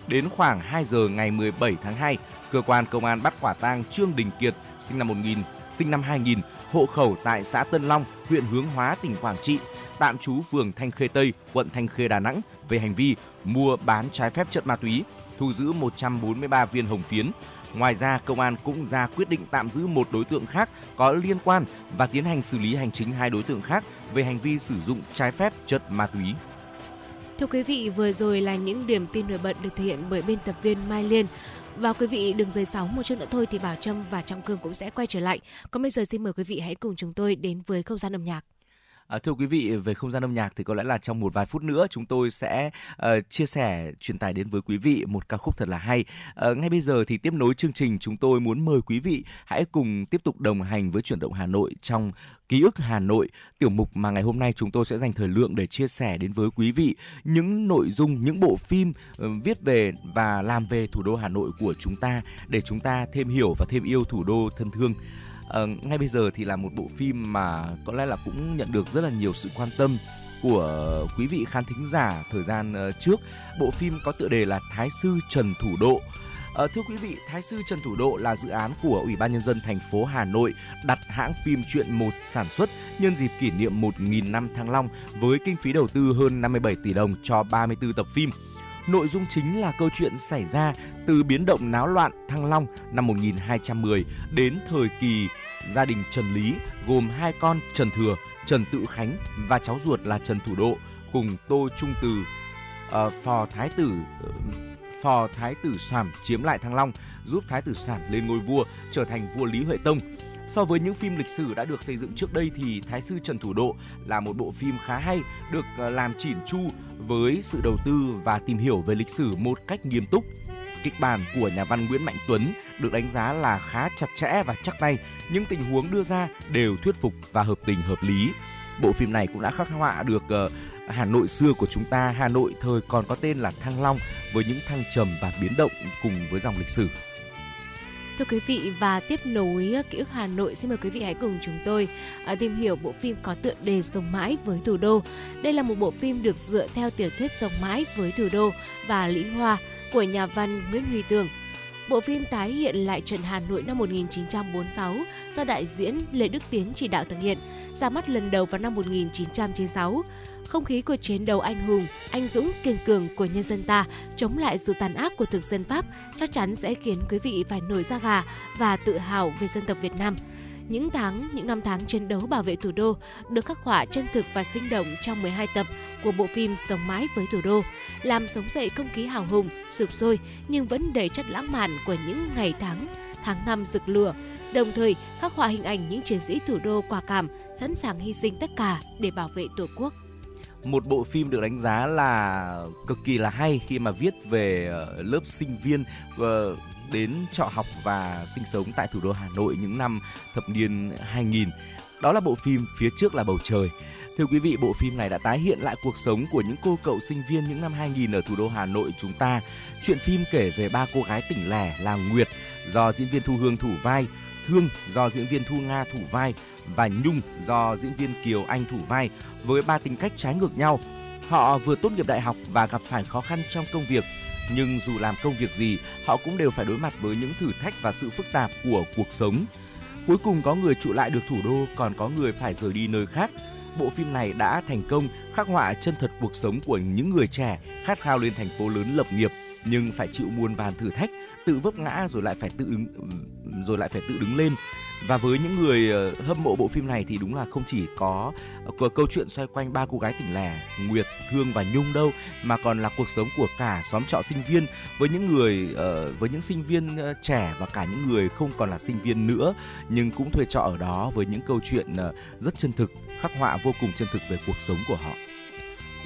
Đến khoảng hai giờ ngày mười bảy tháng hai, cơ quan công an bắt quả tang Trương Đình Kiệt, sinh năm một nghìn, sinh năm hai nghìn, hộ khẩu tại xã Tân Long, huyện Hướng Hóa, tỉnh Quảng Trị, tạm trú phường Thanh Khê Tây, quận Thanh Khê, Đà Nẵng về hành vi mua bán trái phép chất ma túy, thu giữ một trăm bốn mươi ba viên hồng phiến. Ngoài ra, công an cũng ra quyết định tạm giữ một đối tượng khác có liên quan và tiến hành xử lý hành chính hai đối tượng khác về hành vi sử dụng trái phép chất ma túy. Thưa quý vị, vừa rồi là những điểm tin nổi bật được thực hiện bởi biên tập viên Mai Liên. Và quý vị đừng rời sóng, một chút nữa thôi thì Bảo Trâm và Trọng Cương cũng sẽ quay trở lại. Còn bây giờ xin mời quý vị hãy cùng chúng tôi đến với không gian âm nhạc. À, thưa quý vị, về không gian âm nhạc thì có lẽ là trong một vài phút nữa chúng tôi sẽ uh, chia sẻ, truyền tải đến với quý vị một ca khúc thật là hay. Uh, ngay bây giờ thì tiếp nối chương trình, chúng tôi muốn mời quý vị hãy cùng tiếp tục đồng hành với Chuyển động Hà Nội trong Ký ức Hà Nội, tiểu mục mà ngày hôm nay chúng tôi sẽ dành thời lượng để chia sẻ đến với quý vị những nội dung, những bộ phim viết về và làm về thủ đô Hà Nội của chúng ta, để chúng ta thêm hiểu và thêm yêu thủ đô thân thương. À, ngay bây giờ thì là một bộ phim mà có lẽ là cũng nhận được rất là nhiều sự quan tâm của quý vị khán thính giả thời gian trước. Bộ phim có tựa đề là Thái sư Trần Thủ Độ. À, thưa quý vị, Thái sư Trần Thủ Độ là dự án của Ủy ban Nhân dân thành phố Hà Nội, đặt hãng phim Chuyện Một sản xuất nhân dịp kỷ niệm một nghìn năm Thăng Long, với kinh phí đầu tư hơn năm mươi bảy tỷ đồng cho ba mươi tư tập phim. Nội dung chính là câu chuyện xảy ra từ biến động náo loạn Thăng Long năm một nghìn hai trăm mười đến thời kỳ gia đình Trần Lý, gồm hai con Trần Thừa, Trần Tự Khánh và cháu ruột là Trần Thủ Độ cùng Tô Trung Từ, uh, phò Thái tử uh, phò Thái tử Sảm chiếm lại Thăng Long, giúp Thái tử Sảm lên ngôi vua, trở thành vua Lý Huệ Tông. So với những phim lịch sử đã được xây dựng trước đây thì Thái sư Trần Thủ Độ là một bộ phim khá hay, được làm chỉn chu với sự đầu tư và tìm hiểu về lịch sử một cách nghiêm túc. Kịch bản của nhà văn Nguyễn Mạnh Tuấn được đánh giá là khá chặt chẽ và chắc tay, những tình huống đưa ra đều thuyết phục và hợp tình hợp lý. Bộ phim này cũng đã khắc họa được Hà Nội xưa của chúng ta, Hà Nội thời còn có tên là Thăng Long, với những thăng trầm và biến động cùng với dòng lịch sử. Thưa quý vị, và tiếp nối Ký ức Hà Nội, xin mời quý vị hãy cùng chúng tôi tìm hiểu bộ phim có tựa đề Sông Mãi với thủ đô. Đây là một bộ phim được dựa theo tiểu thuyết Sông Mãi với thủ đô và Lý Hoa của nhà văn Nguyễn Huy Tường. Bộ phim tái hiện lại trận Hà Nội năm một nghìn chín trăm bốn mươi sáu do đại diễn Lê Đức Tiến chỉ đạo thực hiện, ra mắt lần đầu vào năm một nghìn chín trăm chín mươi sáu. Không khí của chiến đấu anh hùng, anh dũng, kiên cường của nhân dân ta chống lại sự tàn ác của thực dân Pháp chắc chắn sẽ khiến quý vị phải nổi da gà và tự hào về dân tộc Việt Nam. Những tháng, những năm tháng chiến đấu bảo vệ thủ đô được khắc họa chân thực và sinh động trong mười hai tập của bộ phim Sống mãi với thủ đô, làm sống dậy không khí hào hùng, sụp sôi nhưng vẫn đầy chất lãng mạn của những ngày tháng, tháng năm rực lửa, đồng thời khắc họa hình ảnh những chiến sĩ thủ đô quả cảm, sẵn sàng hy sinh tất cả để bảo vệ tổ quốc. Một bộ phim được đánh giá là cực kỳ là hay khi mà viết về lớp sinh viên đến trọ học và sinh sống tại thủ đô Hà Nội những năm thập niên hai nghìn. Đó là bộ phim Phía trước là bầu trời. Thưa quý vị, bộ phim này đã tái hiện lại cuộc sống của những cô cậu sinh viên những năm hai nghìn ở thủ đô Hà Nội chúng ta. Chuyện phim kể về ba cô gái tỉnh lẻ là Nguyệt do diễn viên Thu Hương thủ vai, Thương do diễn viên Thu Nga thủ vai và Nhung do diễn viên Kiều Anh thủ vai, với ba tính cách trái ngược nhau. Họ vừa tốt nghiệp đại học và gặp phải khó khăn trong công việc, nhưng dù làm công việc gì, họ cũng đều phải đối mặt với những thử thách và sự phức tạp của cuộc sống. Cuối cùng có người trụ lại được thủ đô, còn có người phải rời đi nơi khác. Bộ phim này đã thành công khắc họa chân thật cuộc sống của những người trẻ khát khao lên thành phố lớn lập nghiệp, nhưng phải chịu muôn vàn thử thách, tự vấp ngã rồi lại phải tự ứng, rồi lại phải tự đứng lên. Và với những người hâm mộ bộ phim này thì đúng là không chỉ có câu chuyện xoay quanh ba cô gái tỉnh lẻ Nguyệt, Thương và Nhung đâu, mà còn là cuộc sống của cả xóm trọ sinh viên, với những người với những sinh viên trẻ và cả những người không còn là sinh viên nữa nhưng cũng thuê trọ ở đó, với những câu chuyện rất chân thực, khắc họa vô cùng chân thực về cuộc sống của họ.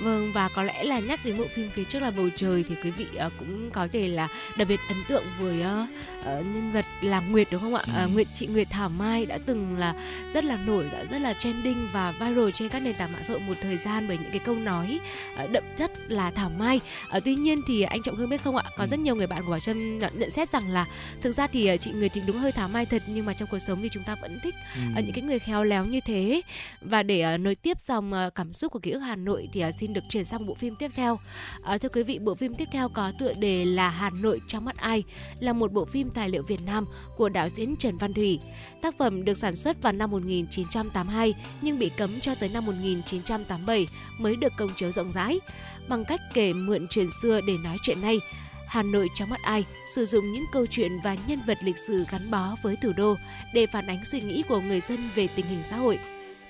Vâng, và có lẽ là nhắc đến bộ phim Phía trước là bầu trời thì quý vị uh, cũng có thể là đặc biệt ấn tượng với uh, uh, nhân vật là Nguyệt, đúng không ạ? Ừ. Uh, Nguyệt, chị Nguyệt Thảo Mai đã từng là rất là nổi, đã rất là trending và viral trên các nền tảng mạng xã hội một thời gian bởi những cái câu nói uh, đậm chất là Thảo Mai. Uh, tuy nhiên thì anh Trọng Khương biết không ạ, có ừ. rất nhiều người bạn của Bảo Trâm nhận xét rằng là thực ra thì uh, chị Nguyệt thì đúng hơi Thảo Mai thật, nhưng mà trong cuộc sống thì chúng ta vẫn thích ừ. uh, những cái người khéo léo như thế. Và để uh, nối tiếp dòng uh, cảm xúc của Ký ức Hà Nội thì uh, xin được chuyển sang bộ phim tiếp theo. À, thưa quý vị, bộ phim tiếp theo có tựa đề là Hà Nội trong mắt ai, là một bộ phim tài liệu Việt Nam của đạo diễn Trần Văn Thủy. Tác phẩm được sản xuất vào năm một nghìn chín trăm tám mươi hai nhưng bị cấm cho tới năm một nghìn chín trăm tám mươi bảy mới được công chiếu rộng rãi. Bằng cách kể mượn chuyện xưa để nói chuyện nay, Hà Nội trong mắt ai sử dụng những câu chuyện và nhân vật lịch sử gắn bó với thủ đô để phản ánh suy nghĩ của người dân về tình hình xã hội.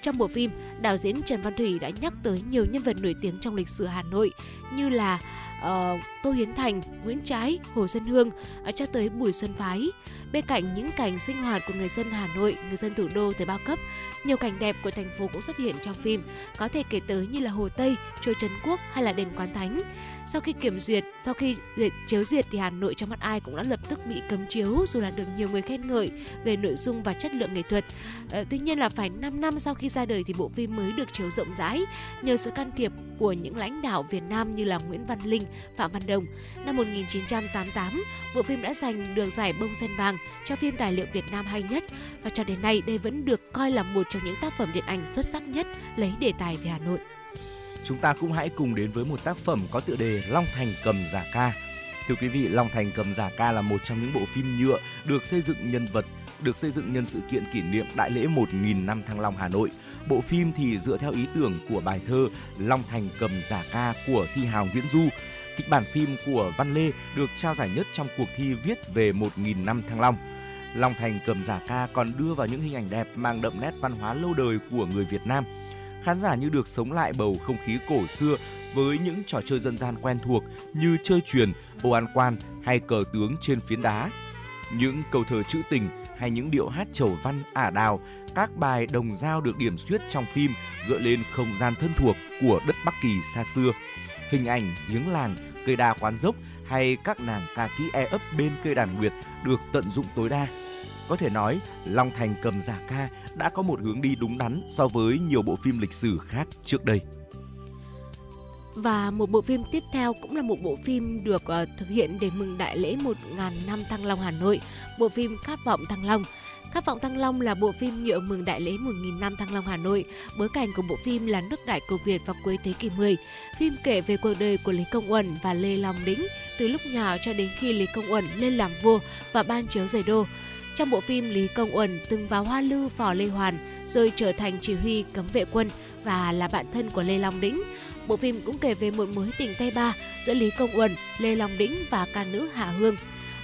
Trong bộ phim, đạo diễn Trần Văn Thủy đã nhắc tới nhiều nhân vật nổi tiếng trong lịch sử Hà Nội như là uh, Tô Hiến Thành, Nguyễn Trãi, Hồ Xuân Hương, uh, cho tới Bùi Xuân Phái. Bên cạnh những cảnh sinh hoạt của người dân Hà Nội, người dân thủ đô thời bao cấp, Nhiều cảnh đẹp của thành phố cũng xuất hiện trong phim, có thể kể tới như là Hồ Tây, chùa Trấn Quốc hay là đền Quán Thánh. Sau khi kiểm duyệt, sau khi chiếu duyệt thì Hà Nội trong mắt ai cũng đã lập tức bị cấm chiếu dù là được nhiều người khen ngợi về nội dung và chất lượng nghệ thuật. À, tuy nhiên là phải năm năm sau khi ra đời thì bộ phim mới được chiếu rộng rãi nhờ sự can thiệp của những lãnh đạo Việt Nam như là Nguyễn Văn Linh, Phạm Văn Đồng. Năm một nghìn chín trăm tám mươi tám, bộ phim đã giành được giải Bông Sen Vàng cho phim tài liệu Việt Nam hay nhất và cho đến nay đây vẫn được coi là một trong những tác phẩm điện ảnh xuất sắc nhất lấy đề tài về Hà Nội. Chúng ta cũng hãy cùng đến với một tác phẩm có tựa đề Long Thành Cầm Giả Ca. Thưa quý vị, Long Thành Cầm Giả Ca là một trong những bộ phim nhựa được xây dựng nhân vật, được xây dựng nhân sự kiện kỷ niệm đại lễ một nghìn năm Thăng Long Hà Nội. Bộ phim thì dựa theo ý tưởng của bài thơ Long Thành Cầm Giả Ca của thi hào Nguyễn Du. Kịch bản phim của Văn Lê được trao giải nhất trong cuộc thi viết về một nghìn năm Thăng Long. Long Thành Cầm Giả Ca còn đưa vào những hình ảnh đẹp mang đậm nét văn hóa lâu đời của người Việt Nam. Khán giả như được sống lại bầu không khí cổ xưa với những trò chơi dân gian quen thuộc như chơi chuyền, ô ăn quan hay cờ tướng trên phiến đá. Những câu thơ trữ tình hay những điệu hát chầu văn ả đào, các bài đồng dao được điểm xuyết trong phim gợi lên không gian thân thuộc của đất Bắc Kỳ xa xưa. Hình ảnh giếng làng, cây đa quán dốc hay các nàng ca kỹ e ấp bên cây đàn nguyệt được tận dụng tối đa. Có thể nói, Long Thành Cầm Giả Ca đã có một hướng đi đúng đắn so với nhiều bộ phim lịch sử khác trước đây. Và một bộ phim tiếp theo cũng là một bộ phim được uh, thực hiện để mừng đại lễ một nghìn năm Thăng Long Hà Nội, bộ phim Khát Vọng Thăng Long. Khát Vọng Thăng Long là bộ phim nhựa mừng đại lễ một nghìn năm Thăng Long Hà Nội. Bối cảnh của bộ phim là nước Đại Cổ Việt vào cuối thế kỷ mười. Phim kể về cuộc đời của Lý Công Uẩn và Lê Long Đĩnh từ lúc nhỏ cho đến khi Lý Công Uẩn lên làm vua và ban chiếu rời đô. Trong bộ phim, Lý Công Uẩn từng vào Hoa Lư phò Lê Hoàn, rồi trở thành chỉ huy cấm vệ quân và là bạn thân của Lê Long Đĩnh. Bộ phim cũng kể về một mối tình tay ba giữa Lý Công Uẩn, Lê Long Đĩnh và ca nữ Hà Hương.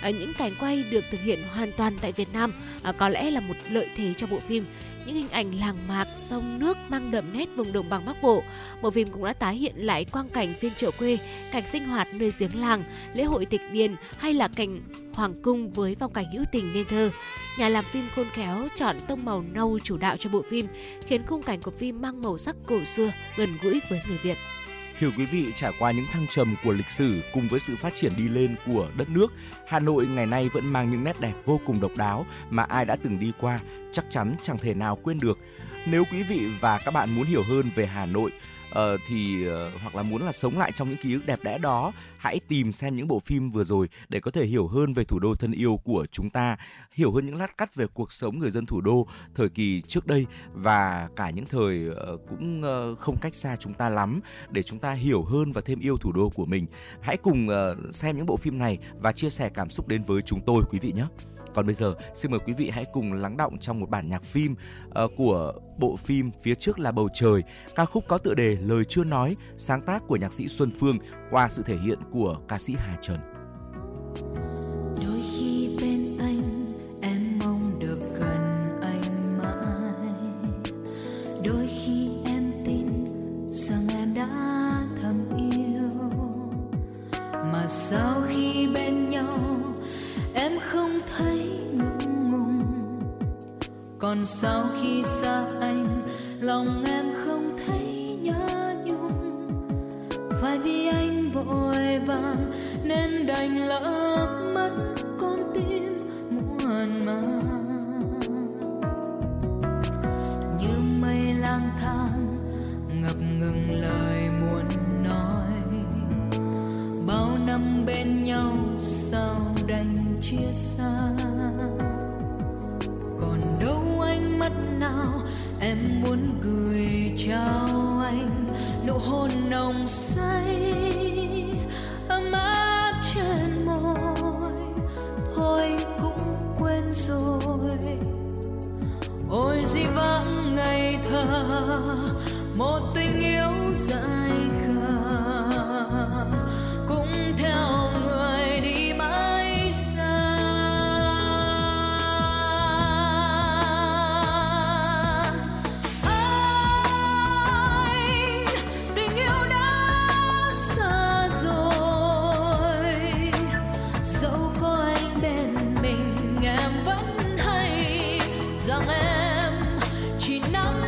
À, những cảnh quay được thực hiện hoàn toàn tại Việt Nam à, có lẽ là một lợi thế cho bộ phim. Những hình ảnh làng mạc, sông nước mang đậm nét vùng đồng bằng Bắc Bộ. Bộ phim cũng đã tái hiện lại quang cảnh phiên chợ quê, cảnh sinh hoạt nơi giếng làng, lễ hội tịch điền hay là cảnh hoàng cung với phong cảnh hữu tình nên thơ. Nhà làm phim khôn khéo chọn tông màu nâu chủ đạo cho bộ phim, khiến khung cảnh của phim mang màu sắc cổ xưa, gần gũi với người Việt. Thưa quý vị, trải qua những thăng trầm của lịch sử cùng với sự phát triển đi lên của đất nước, Hà Nội ngày nay vẫn mang những nét đẹp vô cùng độc đáo mà ai đã từng đi qua chắc chắn chẳng thể nào quên được. Nếu quý vị và các bạn muốn hiểu hơn về Hà Nội uh, thì uh, hoặc là muốn là sống lại trong những ký ức đẹp đẽ đó, hãy tìm xem những bộ phim vừa rồi để có thể hiểu hơn về thủ đô thân yêu của chúng ta, hiểu hơn những lát cắt về cuộc sống người dân thủ đô thời kỳ trước đây và cả những thời cũng không cách xa chúng ta lắm để chúng ta hiểu hơn và thêm yêu thủ đô của mình. Hãy cùng xem những bộ phim này và chia sẻ cảm xúc đến với chúng tôi quý vị nhé. Còn bây giờ, xin mời quý vị hãy cùng lắng đọng trong một bản nhạc phim uh, của bộ phim Phía Trước Là Bầu Trời, ca khúc có tựa đề Lời Chưa Nói, sáng tác của nhạc sĩ Xuân Phương qua sự thể hiện của ca sĩ Hà Trần. Đôi khi bên anh, em mong được gần anh mãi. Đôi khi em tin rằng em đã thầm yêu, mà sau khi bên nhau em không thấy ngượng ngùng. Còn sau khi xa anh, lòng em không thấy nhớ nhung. Phải vì anh vội vàng nên đành lỡ mất con tim muộn màng. Như mây lang thang ngập ngừng lời muốn nói, bao năm bên nhau sao đành chia xa. Còn đâu ánh mắt nào em muốn cười chào anh, nụ hôn nồng say ấm áp trên môi. Thôi cũng quên rồi, ôi dĩ vãng ngày thơ, một tình yêu dài khờ cũng theo người đi mãi. Rằng em chỉ nắm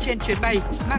Trên chuyến bay mang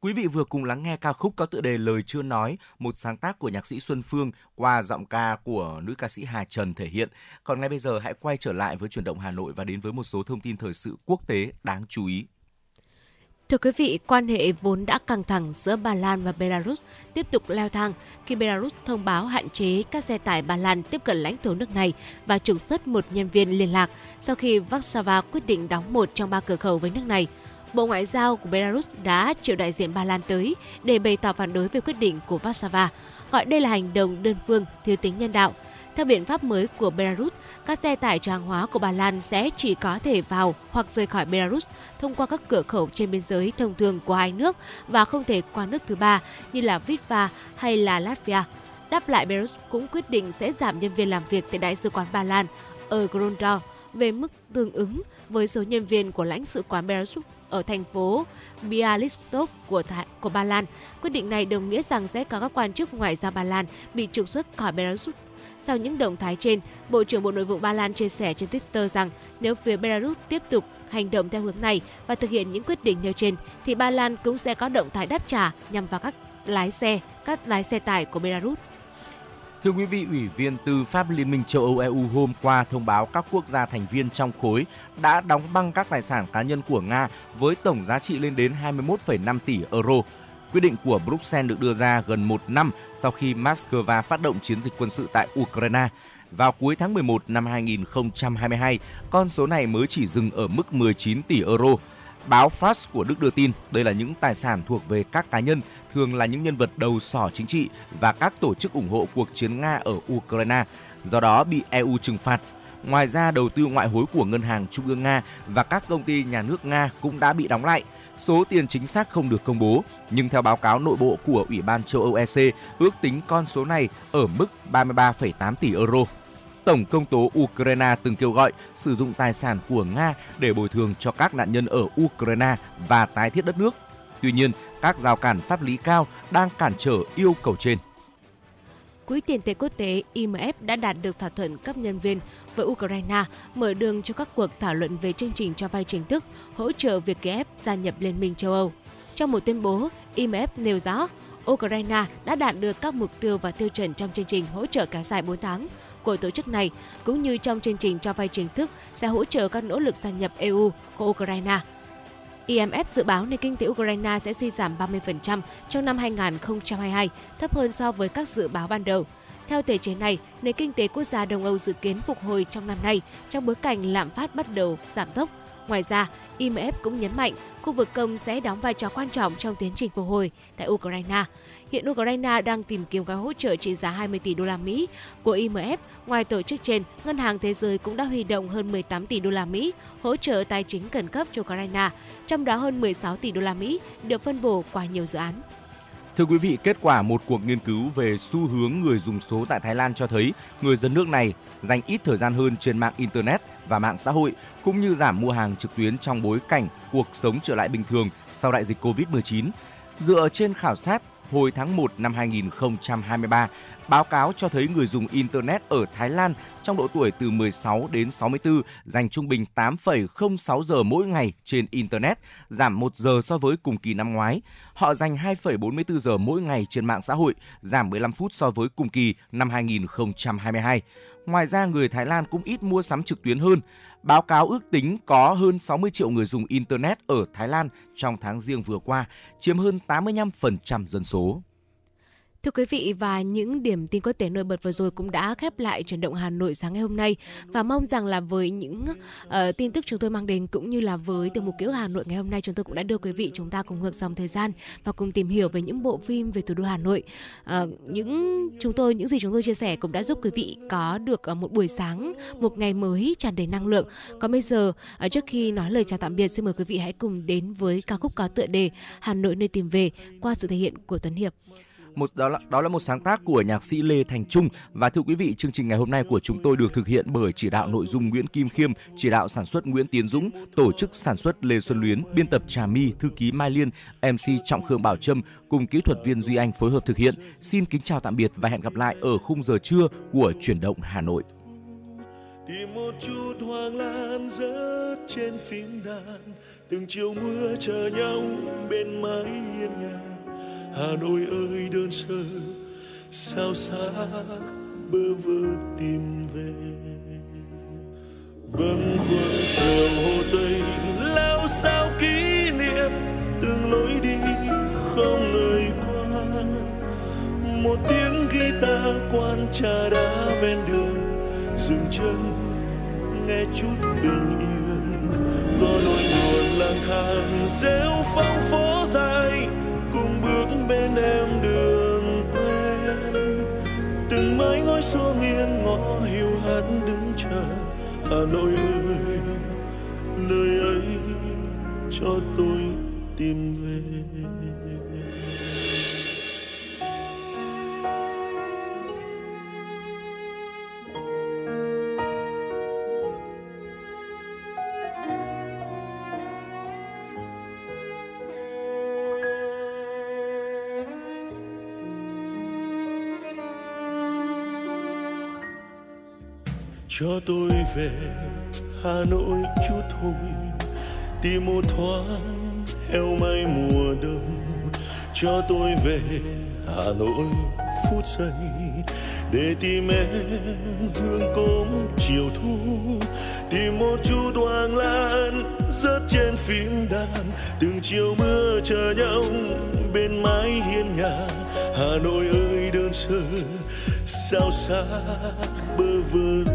Quý vị vừa cùng lắng nghe ca khúc có tựa đề Lời Chưa Nói, một sáng tác của nhạc sĩ Xuân Phương qua giọng ca của nữ ca sĩ Hà Trần thể hiện. Còn ngay bây giờ hãy quay trở lại với Chuyển động Hà Nội và đến với một số thông tin thời sự quốc tế đáng chú ý. Thưa quý vị, quan hệ vốn đã căng thẳng giữa Ba Lan và Belarus tiếp tục leo thang khi Belarus thông báo hạn chế các xe tải Ba Lan tiếp cận lãnh thổ nước này và trục xuất một nhân viên liên lạc sau khi Warsaw quyết định đóng một trong ba cửa khẩu với nước này. Bộ Ngoại giao của Belarus đã triệu đại diện Ba Lan tới để bày tỏ phản đối về quyết định của Warsaw, gọi đây là hành động đơn phương, thiếu tính nhân đạo. Theo biện pháp mới của Belarus, các xe tải chở hàng hóa của Ba Lan sẽ chỉ có thể vào hoặc rời khỏi Belarus thông qua các cửa khẩu trên biên giới thông thường của hai nước và không thể qua nước thứ ba như là Litva hay là Latvia. Đáp lại, Belarus cũng quyết định sẽ giảm nhân viên làm việc tại Đại sứ quán Ba Lan ở Grozny về mức tương ứng với số nhân viên của lãnh sự quán Belarus ở thành phố Bialystok của, Thái, của Ba Lan. Quyết định này đồng nghĩa rằng sẽ có các quan chức ngoại giao Ba Lan bị trục xuất khỏi Belarus. Sau những động thái trên, Bộ trưởng Bộ Nội vụ Ba Lan chia sẻ trên Twitter rằng nếu phía Belarus tiếp tục hành động theo hướng này và thực hiện những quyết định nêu trên, thì Ba Lan cũng sẽ có động thái đáp trả nhằm vào các lái xe, các lái xe tải của Belarus. Thưa quý vị, Ủy viên Tư pháp Liên minh châu Âu e u hôm qua thông báo các quốc gia thành viên trong khối đã đóng băng các tài sản cá nhân của Nga với tổng giá trị lên đến hai mươi mốt phẩy năm tỷ euro. Quyết định của Bruxelles được đưa ra gần một năm sau khi Moscow phát động chiến dịch quân sự tại Ukraine. Vào cuối tháng mười một năm hai nghìn không trăm hai mươi hai, con số này mới chỉ dừng ở mức mười chín tỷ euro. Báo Fast của Đức đưa tin đây là những tài sản thuộc về các cá nhân, thường là những nhân vật đầu sỏ chính trị và các tổ chức ủng hộ cuộc chiến Nga ở Ukraine, do đó bị e u trừng phạt. Ngoài ra, đầu tư ngoại hối của Ngân hàng Trung ương Nga và các công ty nhà nước Nga cũng đã bị đóng lại. Số tiền chính xác không được công bố, nhưng theo báo cáo nội bộ của Ủy ban châu Âu E C, ước tính con số này ở mức ba mươi ba phẩy tám tỷ euro. Tổng công tố Ukraine từng kêu gọi sử dụng tài sản của Nga để bồi thường cho các nạn nhân ở Ukraine và tái thiết đất nước. Tuy nhiên, các rào cản pháp lý cao đang cản trở yêu cầu trên. Quỹ tiền tệ quốc tế I M F đã đạt được thỏa thuận cấp nhân viên với Ukraine, mở đường cho các cuộc thảo luận về chương trình cho vay chính thức, hỗ trợ việc Kiev gia nhập Liên minh châu Âu. Trong một tuyên bố, I M F nêu rõ Ukraine đã đạt được các mục tiêu và tiêu chuẩn trong chương trình hỗ trợ kéo dài bốn tháng của tổ chức này, cũng như trong chương trình cho vay chính thức sẽ hỗ trợ các nỗ lực gia nhập e u của Ukraine. i em ép dự báo nền kinh tế Ukraine sẽ suy giảm ba mươi phần trăm trong năm hai nghìn không trăm hai mươi hai, thấp hơn so với các dự báo ban đầu. Theo thể chế này, nền kinh tế quốc gia Đông Âu dự kiến phục hồi trong năm nay trong bối cảnh lạm phát bắt đầu giảm tốc. Ngoài ra, i em ép cũng nhấn mạnh khu vực công sẽ đóng vai trò quan trọng trong tiến trình phục hồi tại Ukraine. Hiện Ukraine đang tìm kiếm gói hỗ trợ trị giá hai mươi tỷ đô la Mỹ của i em ép. Ngoài tổ chức trên, Ngân hàng Thế giới cũng đã huy động hơn mười tám tỷ đô la Mỹ hỗ trợ tài chính khẩn cấp cho Ukraine, trong đó hơn mười sáu tỷ đô la Mỹ được phân bổ qua nhiều dự án. Thưa quý vị, kết quả một cuộc nghiên cứu về xu hướng người dùng số tại Thái Lan cho thấy người dân nước này dành ít thời gian hơn trên mạng Internet và mạng xã hội, cũng như giảm mua hàng trực tuyến trong bối cảnh cuộc sống trở lại bình thường sau đại dịch cô vít mười chín. Dựa trên khảo sát hồi tháng một năm hai nghìn không trăm hai mươi ba, báo cáo cho thấy người dùng Internet ở Thái Lan trong độ tuổi từ mười sáu đến sáu mươi tư dành trung bình tám phẩy không sáu giờ mỗi ngày trên Internet, giảm một giờ so với cùng kỳ năm ngoái. Họ dành hai phẩy bốn mươi tư giờ mỗi ngày trên mạng xã hội, giảm mười lăm phút so với cùng kỳ năm hai nghìn không trăm hai mươi hai. Ngoài ra, người Thái Lan cũng ít mua sắm trực tuyến hơn. Báo cáo ước tính có hơn sáu mươi triệu người dùng Internet ở Thái Lan trong tháng giêng vừa qua, chiếm hơn tám mươi lăm phần trăm dân số. Thưa quý vị, và những điểm tin quốc tế nổi bật vừa rồi cũng đã khép lại Chuyển động Hà Nội sáng ngày hôm nay, và mong rằng là với những uh, tin tức chúng tôi mang đến cũng như là với từ mục ký ức Hà Nội ngày hôm nay, chúng tôi cũng đã đưa quý vị chúng ta cùng ngược dòng thời gian và cùng tìm hiểu về những bộ phim về thủ đô Hà Nội. Uh, những chúng tôi những gì chúng tôi chia sẻ cũng đã giúp quý vị có được uh, một buổi sáng, một ngày mới tràn đầy năng lượng. Còn bây giờ, uh, trước khi nói lời chào tạm biệt, xin mời quý vị hãy cùng đến với ca khúc có tựa đề Hà Nội nơi tìm về qua sự thể hiện của Tuấn Hiệp. Một, đó, là, đó là một sáng tác của nhạc sĩ Lê Thành Trung. Và thưa quý vị, chương trình ngày hôm nay của chúng tôi được thực hiện bởi chỉ đạo nội dung Nguyễn Kim Khiêm, chỉ đạo sản xuất Nguyễn Tiến Dũng, tổ chức sản xuất Lê Xuân Luyến, biên tập Trà My, thư ký Mai Liên, em xê Trọng Khương, Bảo Trâm cùng kỹ thuật viên Duy Anh phối hợp thực hiện. Xin kính chào tạm biệt và hẹn gặp lại ở khung giờ trưa của Chuyển động Hà Nội. Tìm một chút hoang lan rớt trên phím đàn, từng chiều mưa chờ nhau bên mái hiên nhà. Hà Nội ơi đơn sơ, sao xa bơ vơ tìm về. Bâng khuâng chiều Hồ Tây lao sao kỷ niệm, từng lối đi không người qua. Một tiếng guitar quan trà đá ven đường, dừng chân nghe chút bình yên. Có nỗi buồn lang thang rêu phong phố dài, cùng bước bên em đường quen. Từng mái ngói xô nghiêng ngõ hiu hắt đứng chờ. Hà Nội ơi, nơi ấy cho tôi tìm về. Cho tôi về Hà Nội chút thôi, tìm một thoáng heo may mùa đông. Cho tôi về Hà Nội phút giây, để tìm em hương cốm chiều thu, tìm một chút hoàng lan rớt trên phím đàn, từng chiều mưa chờ nhau bên mái hiên nhà. Hà Nội ơi đơn sơ sao xa bơ vơ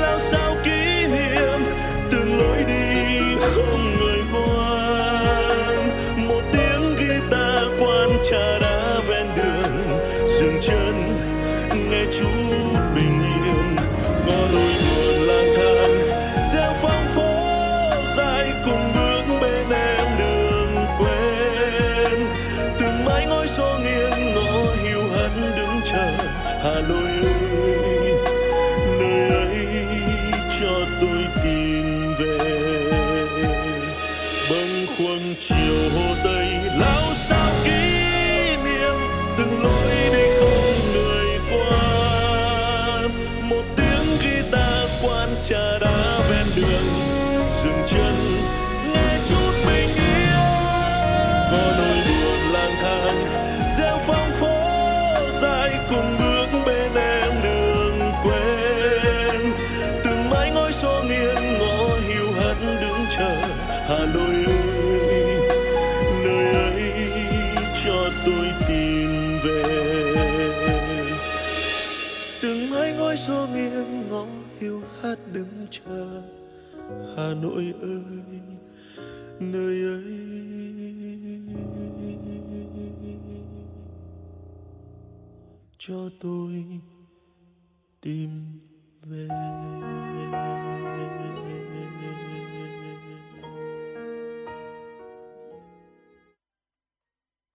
lao sao kỷ niệm, từng lối đi không người quan, một tiếng guitar quan trà đá ven đường, dừng chân nghe chút bình yên, có đôi buồn lang thang gieo phong phố dài cùng bước bên em đường quen, từng mái ngói xô nghiêng ngõ hiu hắt đứng chờ. Hà Nội ơi, nơi ấy cho tôi tìm về, bâng khuâng chiều Hồ Tây lao sao kỷ niệm, từng lối đi không người qua, một tiếng guitar quan trà đá ven đường, dừng chân nghe chút bình yên, có nỗi buồn lang thang gieo phong phố dài cùng bước bên em đường quen, từng mái ngói xô nghiêng ngõ hiu hắt đứng chờ. Hà Nội ơi, nơi ấy cho tôi tìm về, từng mái ngói xô nghiêng ngõ hiu hắt đứng chờ. Hà Nội ơi, nơi ấy. Cho tôi tìm về.